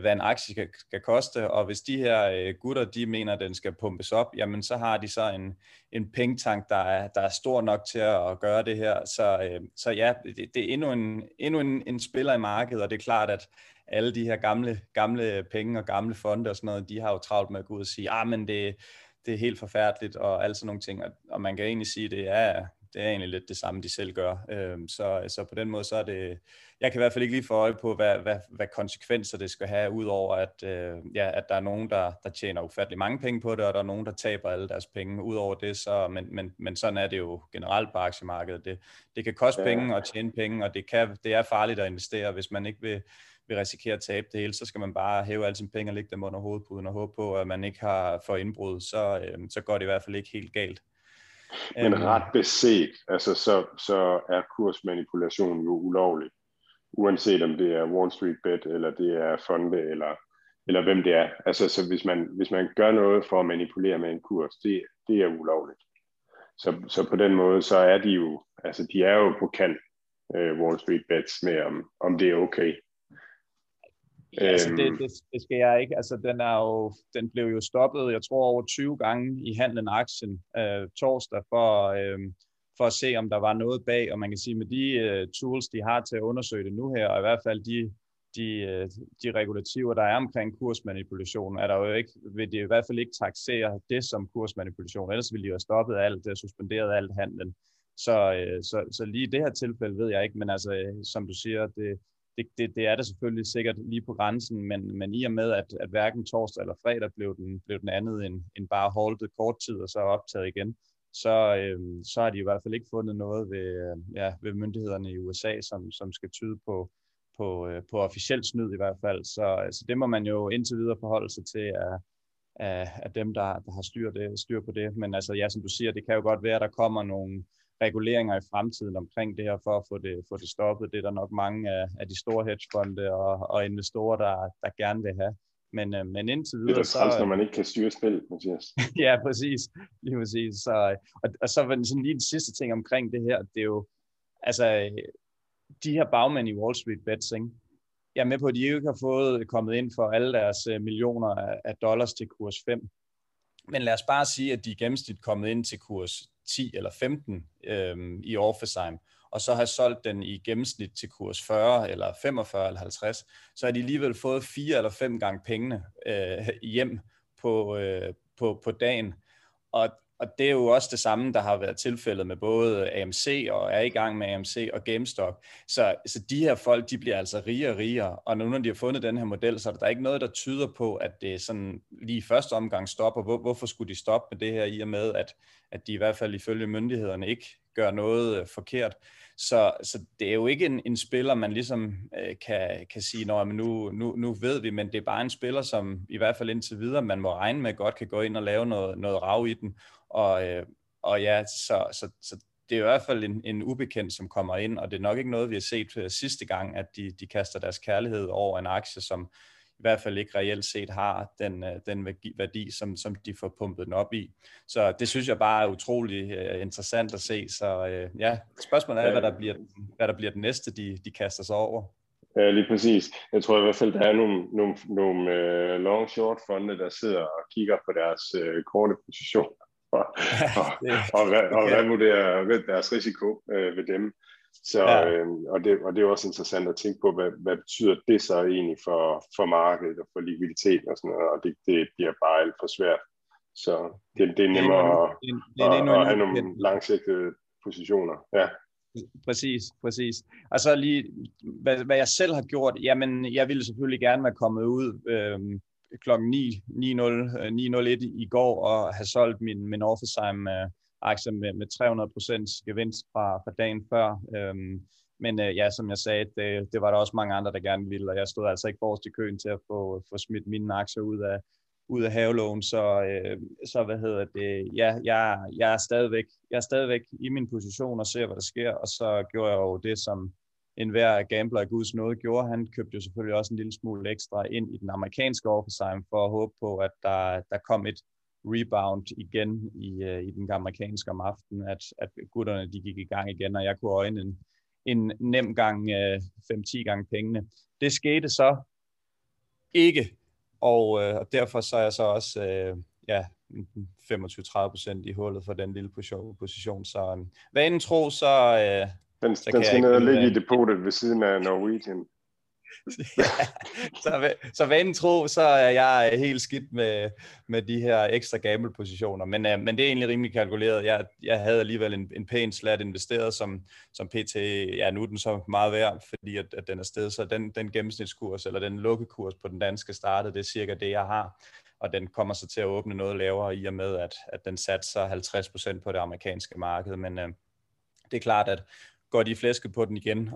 hvad en aktie skal koste, og hvis de her gutter, de mener, at den skal pumpes op, jamen så har de så en pengetank, der er stor nok til at gøre det her, så ja, det er endnu en spiller i markedet, og det er klart, at alle de her gamle penge og gamle fonde og sådan noget, de har jo travlt med at gå ud og sige, men det er helt forfærdeligt og alt sådan nogle ting, og man kan egentlig sige, det er det er egentlig lidt det samme, de selv gør. Så på den måde, så er det, jeg kan i hvert fald ikke lige få øje på, hvad konsekvenser det skal have, udover at der er nogen, der tjener ufattelig mange penge på det, og der er nogen, der taber alle deres penge. Udover det, så, men sådan er det jo generelt på aktiemarkedet. Det kan koste penge og tjene penge, og det er farligt at investere, hvis man ikke vil risikere at tabe det hele, så skal man bare hæve alle sine penge og lægge dem under hovedpuden og håbe på, at man ikke har for indbrud, så går det i hvert fald ikke helt galt. Men ret beset, altså så er kursmanipulation jo ulovlig, uanset om det er Wall Street Bet, eller det er fonde, eller hvem det er. Altså så hvis man gør noget for at manipulere med en kurs, det er ulovligt. Så på den måde, så er de jo, altså de er jo på kant, Wall Street Bets, med om det er okay. Ja, altså det skal jeg ikke. Altså den blev jo stoppet, jeg tror over 20 gange i handlen aktien torsdag for at se, om der var noget bag, og man kan sige, med de tools, de har til at undersøge det nu her, og i hvert fald de regulativer, der er omkring kursmanipulation, er der jo ikke, vil de i hvert fald ikke taksere det som kursmanipulation, ellers ville de have stoppet alt, suspenderet alt handlen. Så lige i det her tilfælde ved jeg ikke, men altså som du siger, det er det selvfølgelig sikkert lige på grænsen, men i og med, at hverken torsdag eller fredag blev den andet end bare holdet kort tid og så optaget igen, så har de i hvert fald ikke fundet noget ved myndighederne i USA, som skal tyde på officiel snyd i hvert fald. Så det må man jo indtil videre forholde sig til af dem, der har styr på det. Men altså, ja, som du siger, det kan jo godt være, at der kommer nogle reguleringer i fremtiden omkring det her, for at få det stoppet. Det er der nok mange af de store hedgefonde og investorer, der gerne vil have. Men indtil videre... Det er da træls, når man ikke kan styre spillet, Mathias. Ja, præcis. Lige præcis. Så sådan lige den sidste ting omkring det her, det er jo... Altså, de her bagmænd i Wall Street Bets, ikke? Jeg er med på, at de ikke har kommet ind for alle deres millioner af dollars til kurs 5. Men lad os bare sige, at de gennemsnit kommet ind til kurs 10 eller 15 i Orphazyme, og så har solgt den i gennemsnit til kurs 40 eller 45 eller 50, så har de alligevel fået 4 eller 5 gange pengene hjem på dagen. Og det er jo også det samme, der har været tilfældet med både AMC og er i gang med AMC og GameStop. Så de her folk, de bliver altså rigere og rigere. Og nu når de har fundet den her model, så er der ikke noget, der tyder på, at det sådan lige i første omgang stopper. Hvorfor skulle de stoppe med det her, i og med, at de i hvert fald ifølge myndighederne ikke gør noget forkert? Så det er jo ikke en spiller, man ligesom kan sige, men nu ved vi, men det er bare en spiller, som i hvert fald indtil videre, man må regne med, godt kan gå ind og lave noget rav i den. Og ja, så det er i hvert fald en ubekendt, som kommer ind, og det er nok ikke noget, vi har set sidste gang, at de kaster deres kærlighed over en aktie, som i hvert fald ikke reelt set har den værdi, som de får pumpet den op i. Så det synes jeg bare er utrolig interessant at se. Så ja, spørgsmålet er, hvad der bliver det næste, de kaster sig over. Ja, lige præcis. Jeg tror i hvert fald, der er nogle long-short-fonde, der sidder og kigger på deres korte positioner og revurderer deres risiko ved dem. Så, ja. Og det er også interessant at tænke på, hvad betyder det så egentlig for markedet og for likviditeten og sådan noget, og det bliver bare alt for svært. Så det er nemmere at have nogle langsigtede positioner. Ja. Præcis. Og så lige, hvad jeg selv har gjort, jamen jeg ville selvfølgelig gerne være kommet ud klokken 9:01 i går og have solgt min Orphazyme aktier med 300% gevinst fra dagen før, men ja, som jeg sagde, det var der også mange andre, der gerne ville, og jeg stod altså ikke forrest i køen til at få smidt mine aktier ud af havelån, så hvad hedder det, ja, jeg er stadigvæk i min position og ser, hvad der sker, og så gjorde jeg jo det, som enhver gambler i Guds nåde gjorde. Han købte jo selvfølgelig også en lille smule ekstra ind i den amerikanske Orphazyme, for at håbe på, at der kom et rebound igen i den amerikanske om aftenen, at gutterne de gik i gang igen, og jeg kunne øjne en nem gang 5-10 gange pengene. Det skete så ikke, og derfor så er jeg så også 25-30% i hullet for den lille position. Så vanen tro, så den skal ned og ligge i depotet ved siden af Norwegian. Ja. Så vanen tro, så er jeg helt skidt med de her ekstra gamble positioner, men det er egentlig rimelig kalkuleret. Jeg havde alligevel en pæn slat investeret, som PT, ja, nu er den så meget værd, fordi at den er stedet, så den gennemsnitskurs eller den lukkekurs på den danske startede, det er cirka det, jeg har, og den kommer så til at åbne noget lavere i og med, at den satser 50% på det amerikanske marked, men det er klart, at går de flæske på den igen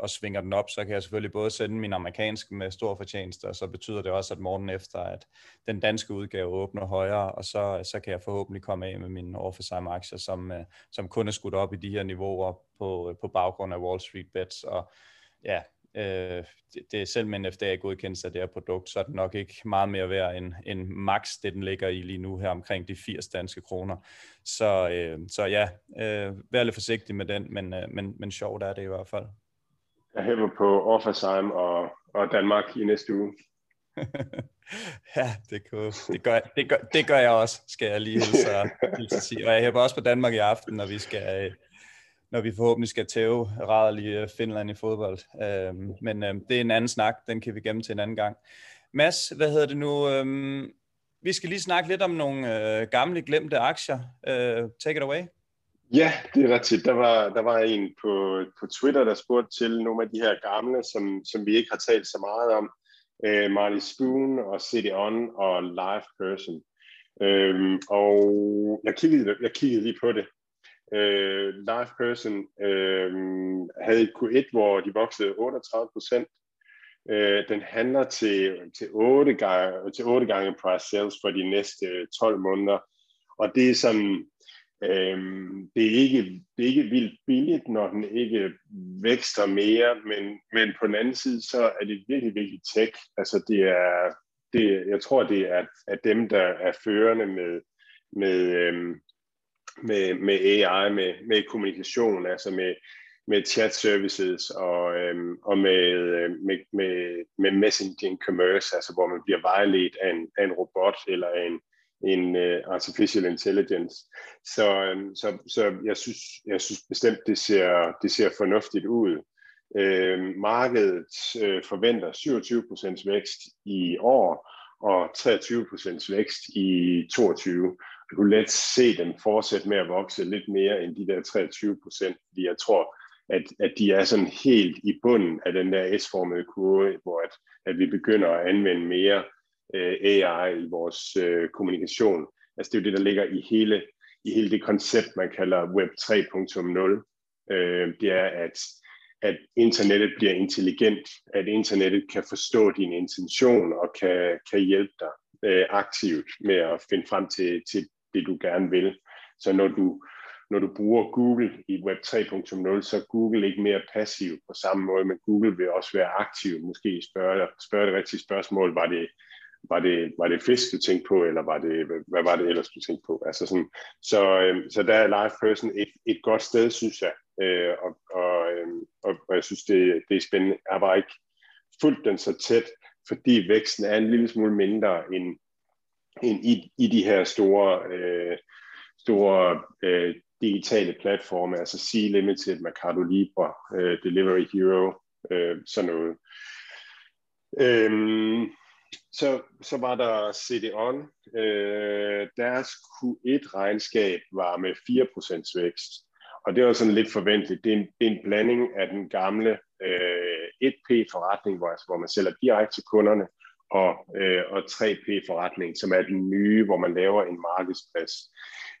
og svinger den op, så kan jeg selvfølgelig både sende min amerikanske med stor fortjeneste, og så betyder det også, at morgen efter, at den danske udgave åbner højere, og så kan jeg forhåbentlig komme af med mine Orphazyme-aktier, som kun er skudt op i de her niveauer på baggrund af Wall Street Bets. Og ja, det er selv med en FDA-godkendelse af det her produkt, så er det nok ikke meget mere værd end max, det den ligger i lige nu her omkring de 80 danske kroner. Så vær lidt forsigtig med den, men sjovt er det i hvert fald. Jeg hæver på Orphazyme og Danmark i næste uge. Ja, det gør jeg også, skal jeg lige hilse at sige. Og jeg hæver også på Danmark i aften, når vi skal... Når vi forhåbentlig skal tæve rædelige Finland i fodbold. Men det er en anden snak, den kan vi gemme til en anden gang. Mads, vi skal lige snakke lidt om nogle gamle glemte aktier. Take it away. Ja, det er ret tit. Der var en på Twitter, der spurgte til nogle af de her gamle, som vi ikke har talt så meget om. Marley Spoon og CDON og Live Person. Og jeg kiggede lige på det. Live Person havde et Q1, hvor de voksede 38%. Den handler til 8 gange price sales for de næste 12 måneder. Og det er sådan, det er ikke vildt billigt, når den ikke vækster mere, men på den anden side, så er det virkelig, virkelig tech. Altså jeg tror, det er at dem, der er førende med AI, med kommunikation, altså med chat services og med messaging commerce, altså hvor man bliver vejledt af en robot eller en artificial intelligence. Så jeg synes bestemt, det ser fornuftigt ud. Markedet forventer 27% vækst i år og 23% vækst i 2022. Jeg kunne let se dem fortsætte med at vokse lidt mere end de der 23%, fordi jeg tror, at de er sådan helt i bunden af den der S-formede kurve, hvor at vi begynder at anvende mere AI i vores kommunikation. Altså det er jo det, der ligger i hele det koncept, man kalder Web 3.0. Det er, at internettet bliver intelligent, at internettet kan forstå din intention og kan hjælpe dig aktivt med at finde frem til det, du gerne vil. Så når du bruger Google i Web 3.0, så Google ikke mere passivt på samme måde, men Google vil også være aktiv. Måske spørge det rigtige spørgsmål. Var det fisk, du tænkte på, eller hvad var det ellers, du tænkte på? Altså sådan, så der er Live Person et godt sted, synes jeg. Og jeg synes, det er spændende. Jeg var ikke fuldt den så tæt, fordi væksten er en lille smule mindre end i de her store digitale platforme, altså Sea Limited, Mercado Libre, Delivery Hero, sådan noget. Så var der CDON. Deres Q1-regnskab var med 4% vækst, og det var sådan lidt forventeligt. Det er en blanding af den gamle 1P-forretning, hvor man sælger direkte til kunderne, og 3P-forretning, som er den nye, hvor man laver en markedsplads.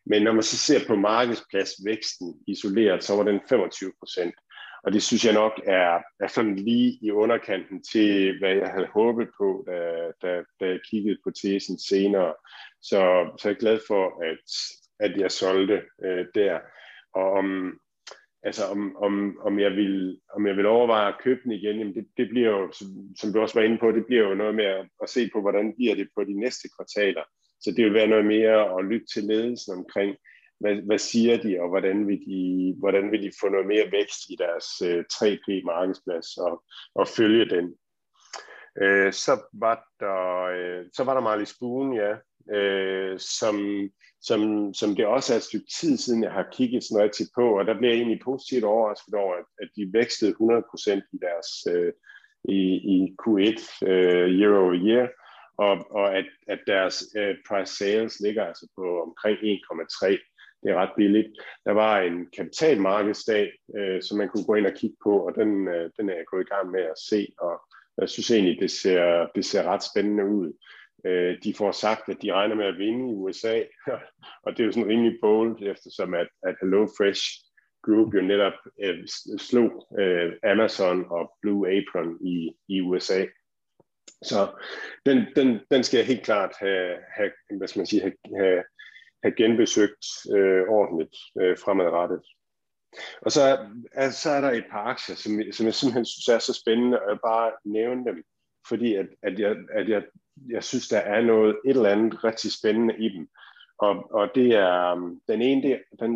Men når man så ser på markedspladsvæksten isoleret, så var den 25%. Og det synes jeg nok er sådan lige i underkanten til, hvad jeg havde håbet på, da jeg kiggede på tesen senere. Så jeg er glad for, at jeg solgte der. Og om jeg vil overveje at købe den igen, jamen det bliver jo, som du også var inde på, det bliver jo noget med at se på, hvordan bliver det på de næste kvartaler. Så det vil være noget mere at lytte til ledelsen omkring, hvad siger de, og hvordan vil de få noget mere vækst i deres 3P-markedsplads og følge den. Så var der Marley Spoon, ja, som det også er et stykke tid siden, jeg har kigget sådan noget til på, og der blev jeg egentlig positivt overrasket over, at de vækstede 100% i deres i Q1 year over year, og at deres price sales ligger altså på omkring 1,3. Det er ret billigt. Der var en kapitalmarkedsdag, som man kunne gå ind og kigge på, og den er jeg gået i gang med at se, og jeg synes egentlig, det ser ret spændende ud. De får sagt, at de regner med at vinde i USA, og det er jo sådan rimelig bold, eftersom at HelloFresh Group jo netop slog Amazon og Blue Apron i USA. Så den skal jeg helt klart have genbesøgt ordentligt fremadrettet. Og så er der et par aktier, som jeg simpelthen synes er så spændende, og jeg bare nævne dem, fordi jeg synes, der er noget et eller andet rigtig spændende i dem. Og det er den ene,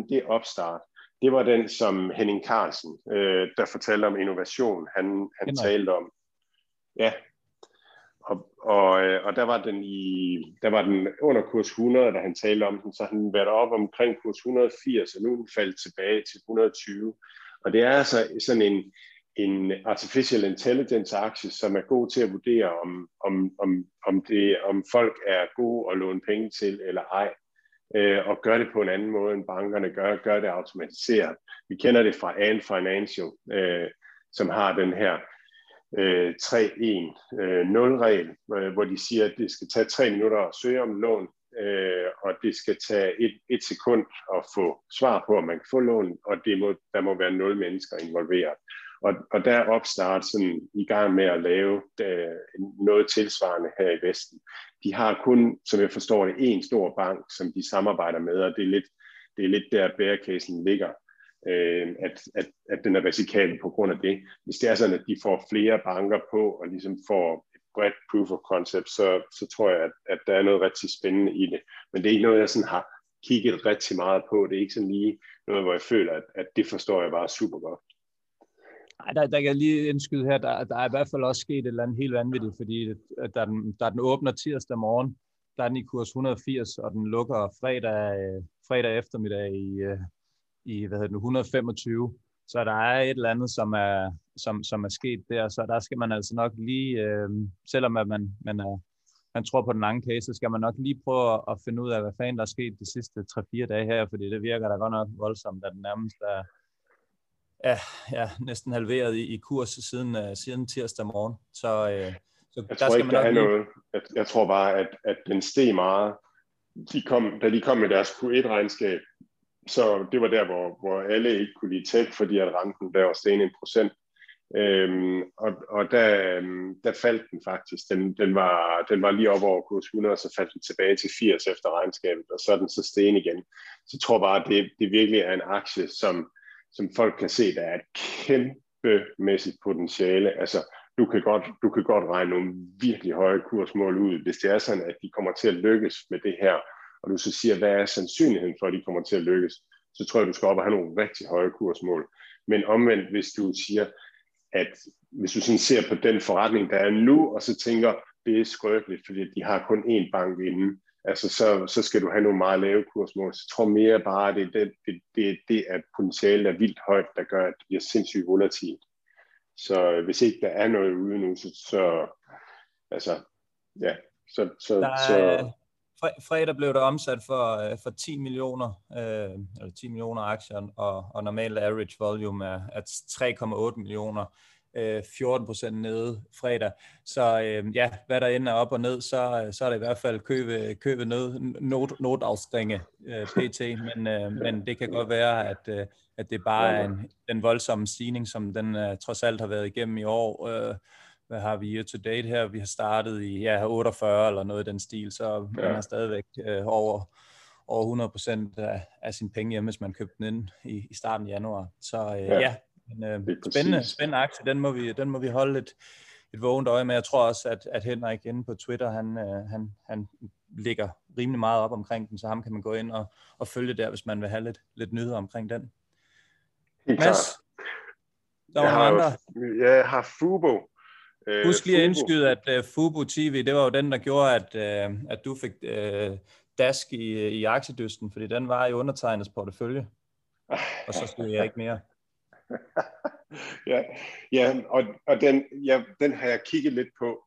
det er Opstart. Det var den, som Henning Carlsen, der fortalte om innovation, han talte om. Ja. Og der var den under kurs 100, da han talte om den, så han været op omkring kurs 180, og nu er den faldet tilbage til 120. Og det er altså sådan en artificial intelligence aktie, som er god til at vurdere, om folk er gode at låne penge til eller ej, og gør det på en anden måde, end bankerne gør det automatiseret. Vi kender det fra Ant Financial, som har den her 3-1-0-regel, hvor de siger, at det skal tage 3 minutter at søge om lån, og det skal tage 1 sekund at få svar på, om man kan få lån, og der må være 0 mennesker involveret. Og der er Opstart sådan i gang med at lave noget tilsvarende her i Vesten. De har kun, som jeg forstår det, en stor bank, som de samarbejder med, og det er lidt der bear casen ligger, at den er risikabel på grund af det. Hvis det er sådan, at de får flere banker på og ligesom får et bredt proof of concept, så tror jeg, at der er noget rigtig spændende i det. Men det er ikke noget, jeg sådan har kigget rigtig meget på. Det er ikke sådan lige noget, hvor jeg føler, at det forstår jeg bare super godt. Nej, der kan lige indskyde her, der er i hvert fald også sket et eller andet helt vanvittigt, fordi der den åbner tirsdag morgen, der er den i kurs 180, og den lukker fredag eftermiddag i 125. Så der er et eller andet, som er sket der, så der skal man altså nok lige, selvom at man tror på den lange case, så skal man nok lige prøve at finde ud af, hvad fanden der er sket de sidste 3-4 dage her, fordi det virker da godt nok voldsomt, at den nærmest er næsten halveret i kurs siden tirsdag morgen. Så jeg der tror skal ikke, man der er noget. Jeg tror bare, at den steg meget. Da de kom med deres Q1-regnskab, så det var der, hvor alle ikke kunne lide tech, fordi at renten der var steget 1%. Og der faldt den faktisk. Den var lige op over kurs 100, og så faldt den tilbage til 80 efter regnskabet, og så er den så steget igen. Så jeg tror bare, at det virkelig er en aktie, som folk kan se, der er et kæmpemæssigt potentiale. Altså, du kan godt regne nogle virkelig høje kursmål ud, hvis det er sådan, at de kommer til at lykkes med det her, og du så siger, hvad er sandsynligheden for, at de kommer til at lykkes, så tror jeg, du skal op og have nogle rigtig høje kursmål. Men omvendt, hvis du siger, at hvis du sådan ser på den forretning, der er nu, og så tænker, det er skrøbeligt, fordi de har kun én bank inden, altså, så skal du have nogle meget lave kursmål. Så jeg tror mere bare, at det er potentiale er vildt højt, der gør, at det bliver sindssygt volatilt. Så hvis ikke der er noget ude nu, Fredag blev der omsat for 10 millioner, eller 10 millioner aktier, og normal average volume er 3,8 millioner. 14% nede fredag. Så ja, hvad der ender op og ned, så er det i hvert fald købe notafstringe pt. Men det kan godt være, at det bare er den voldsomme stigning, som den trods alt har været igennem i år. Hvad har vi year to date her? Vi har startet i 48 eller noget i den stil, så man er stadigvæk over 100% af sine penge hjemme, hvis man købte den ind i starten af januar. Så spændende aktie, den må vi holde et vågent øje med. Jeg tror også, at Henrik inde på Twitter, han ligger rimelig meget op omkring den, så ham kan man gå ind og følge der, hvis man vil have lidt nyheder omkring den. Mads, der var andre. Jeg har Fubo. Husk lige at indskyde, at Fubo TV, det var jo den, der gjorde, at du fik dask i aktiedysten, fordi den var i undertegnets portefølje, og så skulle jeg ikke mere. Den har jeg kigget lidt på,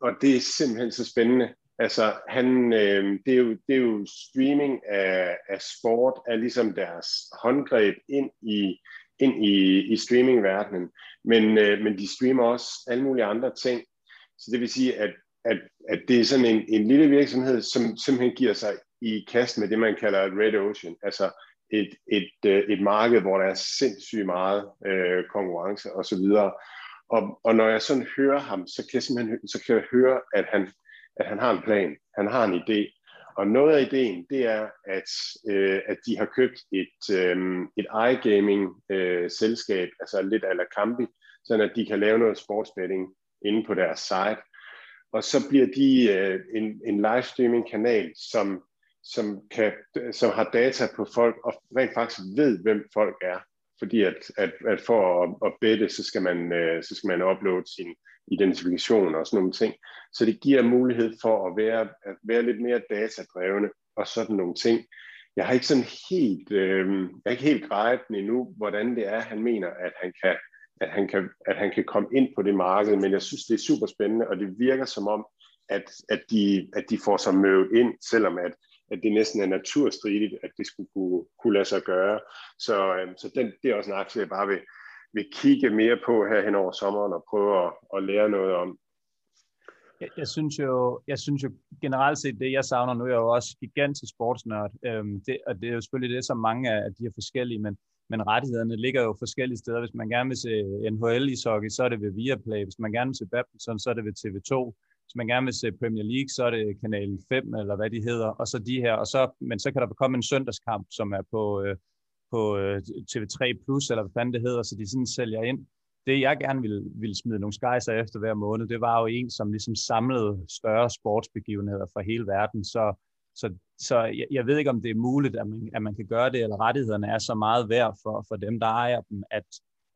og det er simpelthen så spændende. Altså, det er jo streaming af sport, er ligesom deres håndgreb ind i streamingverdenen. Men de streamer også alle mulige andre ting. Så det vil sige, at det er sådan en lille virksomhed, som simpelthen giver sig i kast med det, man kalder et red ocean. Altså et marked, hvor der er sindssygt meget konkurrence osv. Og når jeg sådan hører ham, så kan jeg høre, at han har en plan, han har en idé. Og noget af ideen, det er, at de har købt et iGaming-selskab, altså lidt a la Kambi, sådan at de kan lave noget sportsbetting inde på deres site. Og så bliver de en livestreaming-kanal, som har data på folk, og rent faktisk ved, hvem folk er. Fordi at for at bette, så skal man uploade sin identifikation og sådan nogle ting. Så det giver mulighed for at være lidt mere datadrevne og sådan nogle ting. Jeg har ikke sådan helt, grejet den endnu, hvordan det er, han mener, at han kan komme ind på det marked, men jeg synes, det er super spændende, og det virker som om, at de får sig møvet ind, selvom at det næsten er naturstridigt, at det skulle kunne lade sig gøre. Så det er også en aktie, jeg bare vil kigge mere på her hen over sommeren og prøve at lære noget om. Jeg synes jo generelt set, det jeg savner nu, er jo også gigantisk sportsnørd. Og det er jo selvfølgelig det, som mange af de her forskellige, men rettighederne ligger jo forskellige steder. Hvis man gerne vil se NHL ishockey, så er det ved Viaplay. Hvis man gerne vil se badminton, så er det ved TV2. Hvis man gerne vil se Premier League, så er det kanal 5, eller hvad de hedder, og så de her. Men så kan der komme en søndagskamp, som er på TV3+, eller hvad fanden det hedder, så de sådan sælger ind. Det, jeg gerne ville smide nogle skejser efter hver måned, det var jo en, som ligesom samlede større sportsbegivenheder fra hele verden. Så jeg ved ikke, om det er muligt, at man kan gøre det, eller rettighederne er så meget værd for dem, der ejer dem,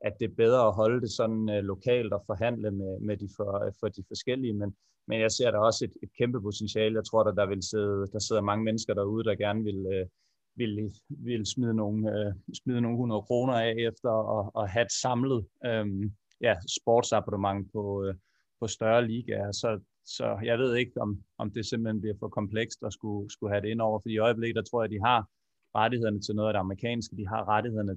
at det er bedre at holde det sådan lokalt og forhandle med de de forskellige, men jeg ser der også et kæmpe potentiale. Jeg tror, der sidder mange mennesker derude, der gerne vil smide nogle 100 kroner af efter og have et samlet sportsabonnement på større ligaer. Så jeg ved ikke, om det simpelthen bliver for komplekst at skulle have det ind over, for i øjeblikket, der tror jeg, de har rettighederne til noget af det amerikanske, de har rettighederne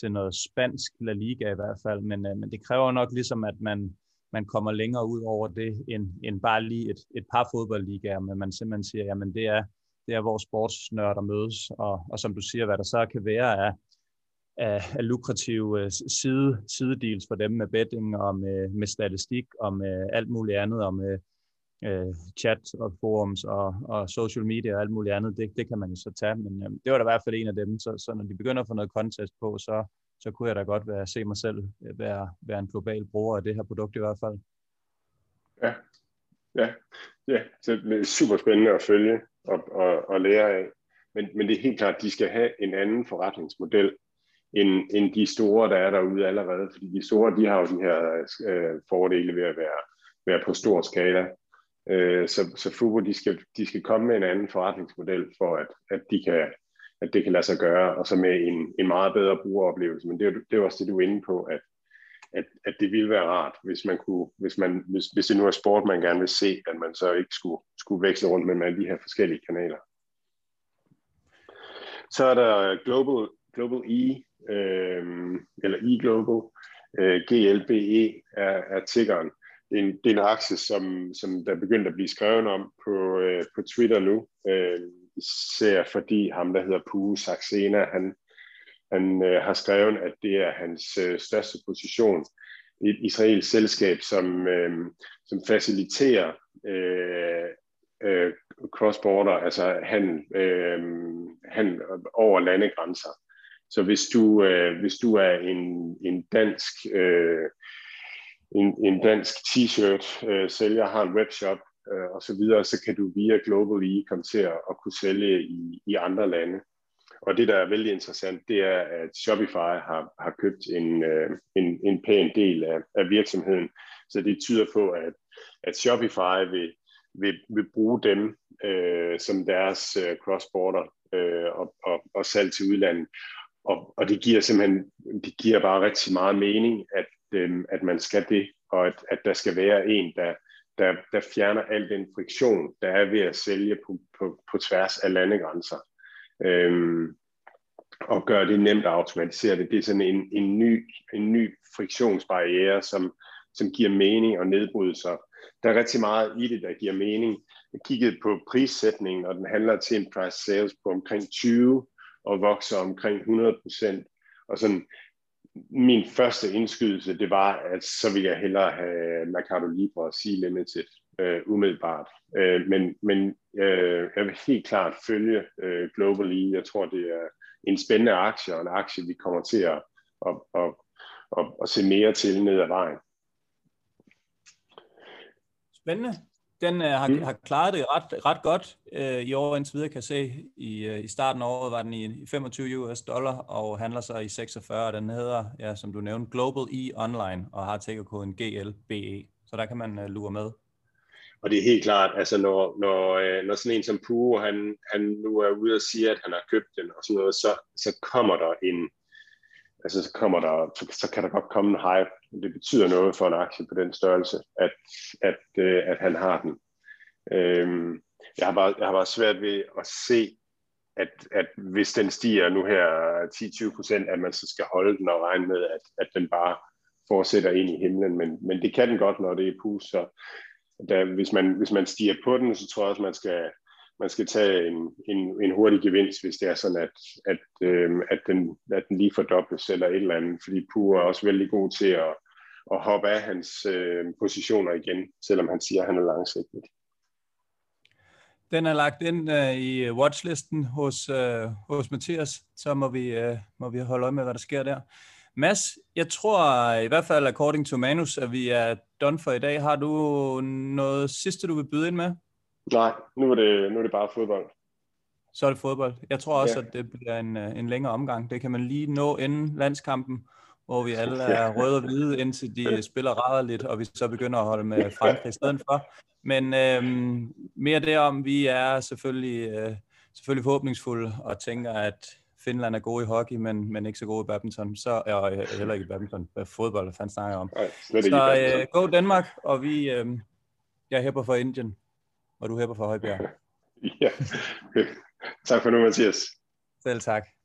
til noget spansk La Liga i hvert fald, men det kræver nok ligesom, at man kommer længere ud over det, end bare lige et par fodboldligaer, men man simpelthen siger, jamen det er hvor sportsnørder mødes, og som du siger, hvad der så kan være af lukrative sidedeals for dem med betting og med statistik og med alt muligt andet, og med chat og forums og social media og alt muligt andet, det kan man jo så tage, men det var da i hvert fald en af dem, så når de begynder at få noget contest på, så kunne jeg da godt se mig selv være en global bruger af det her produkt i hvert fald. Ja. Så det er super spændende at følge og lære af, men det er helt klart, at de skal have en anden forretningsmodel end de store, der er derude allerede, fordi de store, de har jo de her fordele ved at være på stor skala. Så Fubo, de skal komme med en anden forretningsmodel for at det kan lade sig gøre, og så med en meget bedre brugeroplevelse. Men det er også det, du er inde på, at det ville være rart, hvis det nu er sport, man gerne vil se, at man så ikke skulle veksle rundt med alle de her forskellige kanaler. Så er der Global E, eller E-Global, GLBE er tickeren. Det er en aktie, som der begyndte at blive skrevet om på Twitter nu, især fordi ham, der hedder Pue Saxena, han har skrevet, at det er hans største position. Det er et israelsk selskab, som faciliterer cross-border, altså handel over landegrænser. Så hvis du er en dansk... En dansk t-shirt sælger, har en webshop og så videre, så kan du via Global-E komme til at kunne sælge i andre lande. Og det, der er vældig interessant, det er, at Shopify har købt en pæn del af virksomheden. Så det tyder på, at Shopify vil bruge dem som deres cross-border og salg til udlandet. Og det giver simpelthen, det giver bare rigtig meget mening, at man skal det, og at der skal være en, der fjerner al den friktion, der er ved at sælge på tværs af landegrænser. Og gøre det nemt at automatisere det. Det er sådan en ny friktionsbarriere, som giver mening og nedbryde sig. Der er rigtig meget i det, der giver mening. Jeg kiggede på prissætningen, og den handler til en price sales på omkring 20 og vokser omkring 100%. Og sådan, min første indskydelse, det var, at så ville jeg hellere have Mercado Libre og Sea Limited umiddelbart. Men jeg vil helt klart følge Global-E. Jeg tror, det er en spændende aktie, og en aktie, vi kommer til at se mere til ned ad vejen. Spændende. Den har klaret det ret godt i år, indtil videre kan se. I starten af året var den i $25 og handler sig i 46. Den hedder, ja, som du nævnte, Global E Online og har tickerkoden GLBE. Så der kan man lure med. Og det er helt klart, altså når sådan en som Puro, han nu er ude og siger, at han har købt den og sådan noget, så kommer der en, altså så kan der godt komme en hype. Det betyder noget for en aktie på den størrelse, at han har den. Jeg har bare svært ved at se, at hvis den stiger nu her 10-20%, at man så skal holde den og regne med, at den bare fortsætter ind i himlen. Men det kan den godt, når det er pus. Så hvis man stiger på den, så tror jeg også, man skal tage en hurtig gevinst, hvis det er sådan, at den lige fordobles eller et eller andet. Fordi Pur er også vældig god til at hoppe af hans positioner igen, selvom han siger, at han er langsigtet. Den er lagt ind i watchlisten hos Mathias, så må vi holde øje med, hvad der sker der. Mads, jeg tror i hvert fald, according to Manus, at vi er done for i dag. Har du noget sidste, du vil byde ind med? Nej, nu er det bare fodbold. Så er det fodbold. Jeg tror også, at det bliver en længere omgang. Det kan man lige nå inden landskampen, hvor vi alle er røde og hvide, indtil de spiller raderligt, og vi så begynder at holde med Frankrig i stedet for. Men mere derom, vi er selvfølgelig forhåbningsfulde og tænker, at Finland er gode i hockey, men ikke så gode i badminton. Heller ikke i badminton. Fodbold, hvad fanden snakker jeg om? Så go Danmark, og jeg hæpper for Indien. Og du hæpper for Højbjerg. Ja. Tak for nu, Mathias. Selv tak.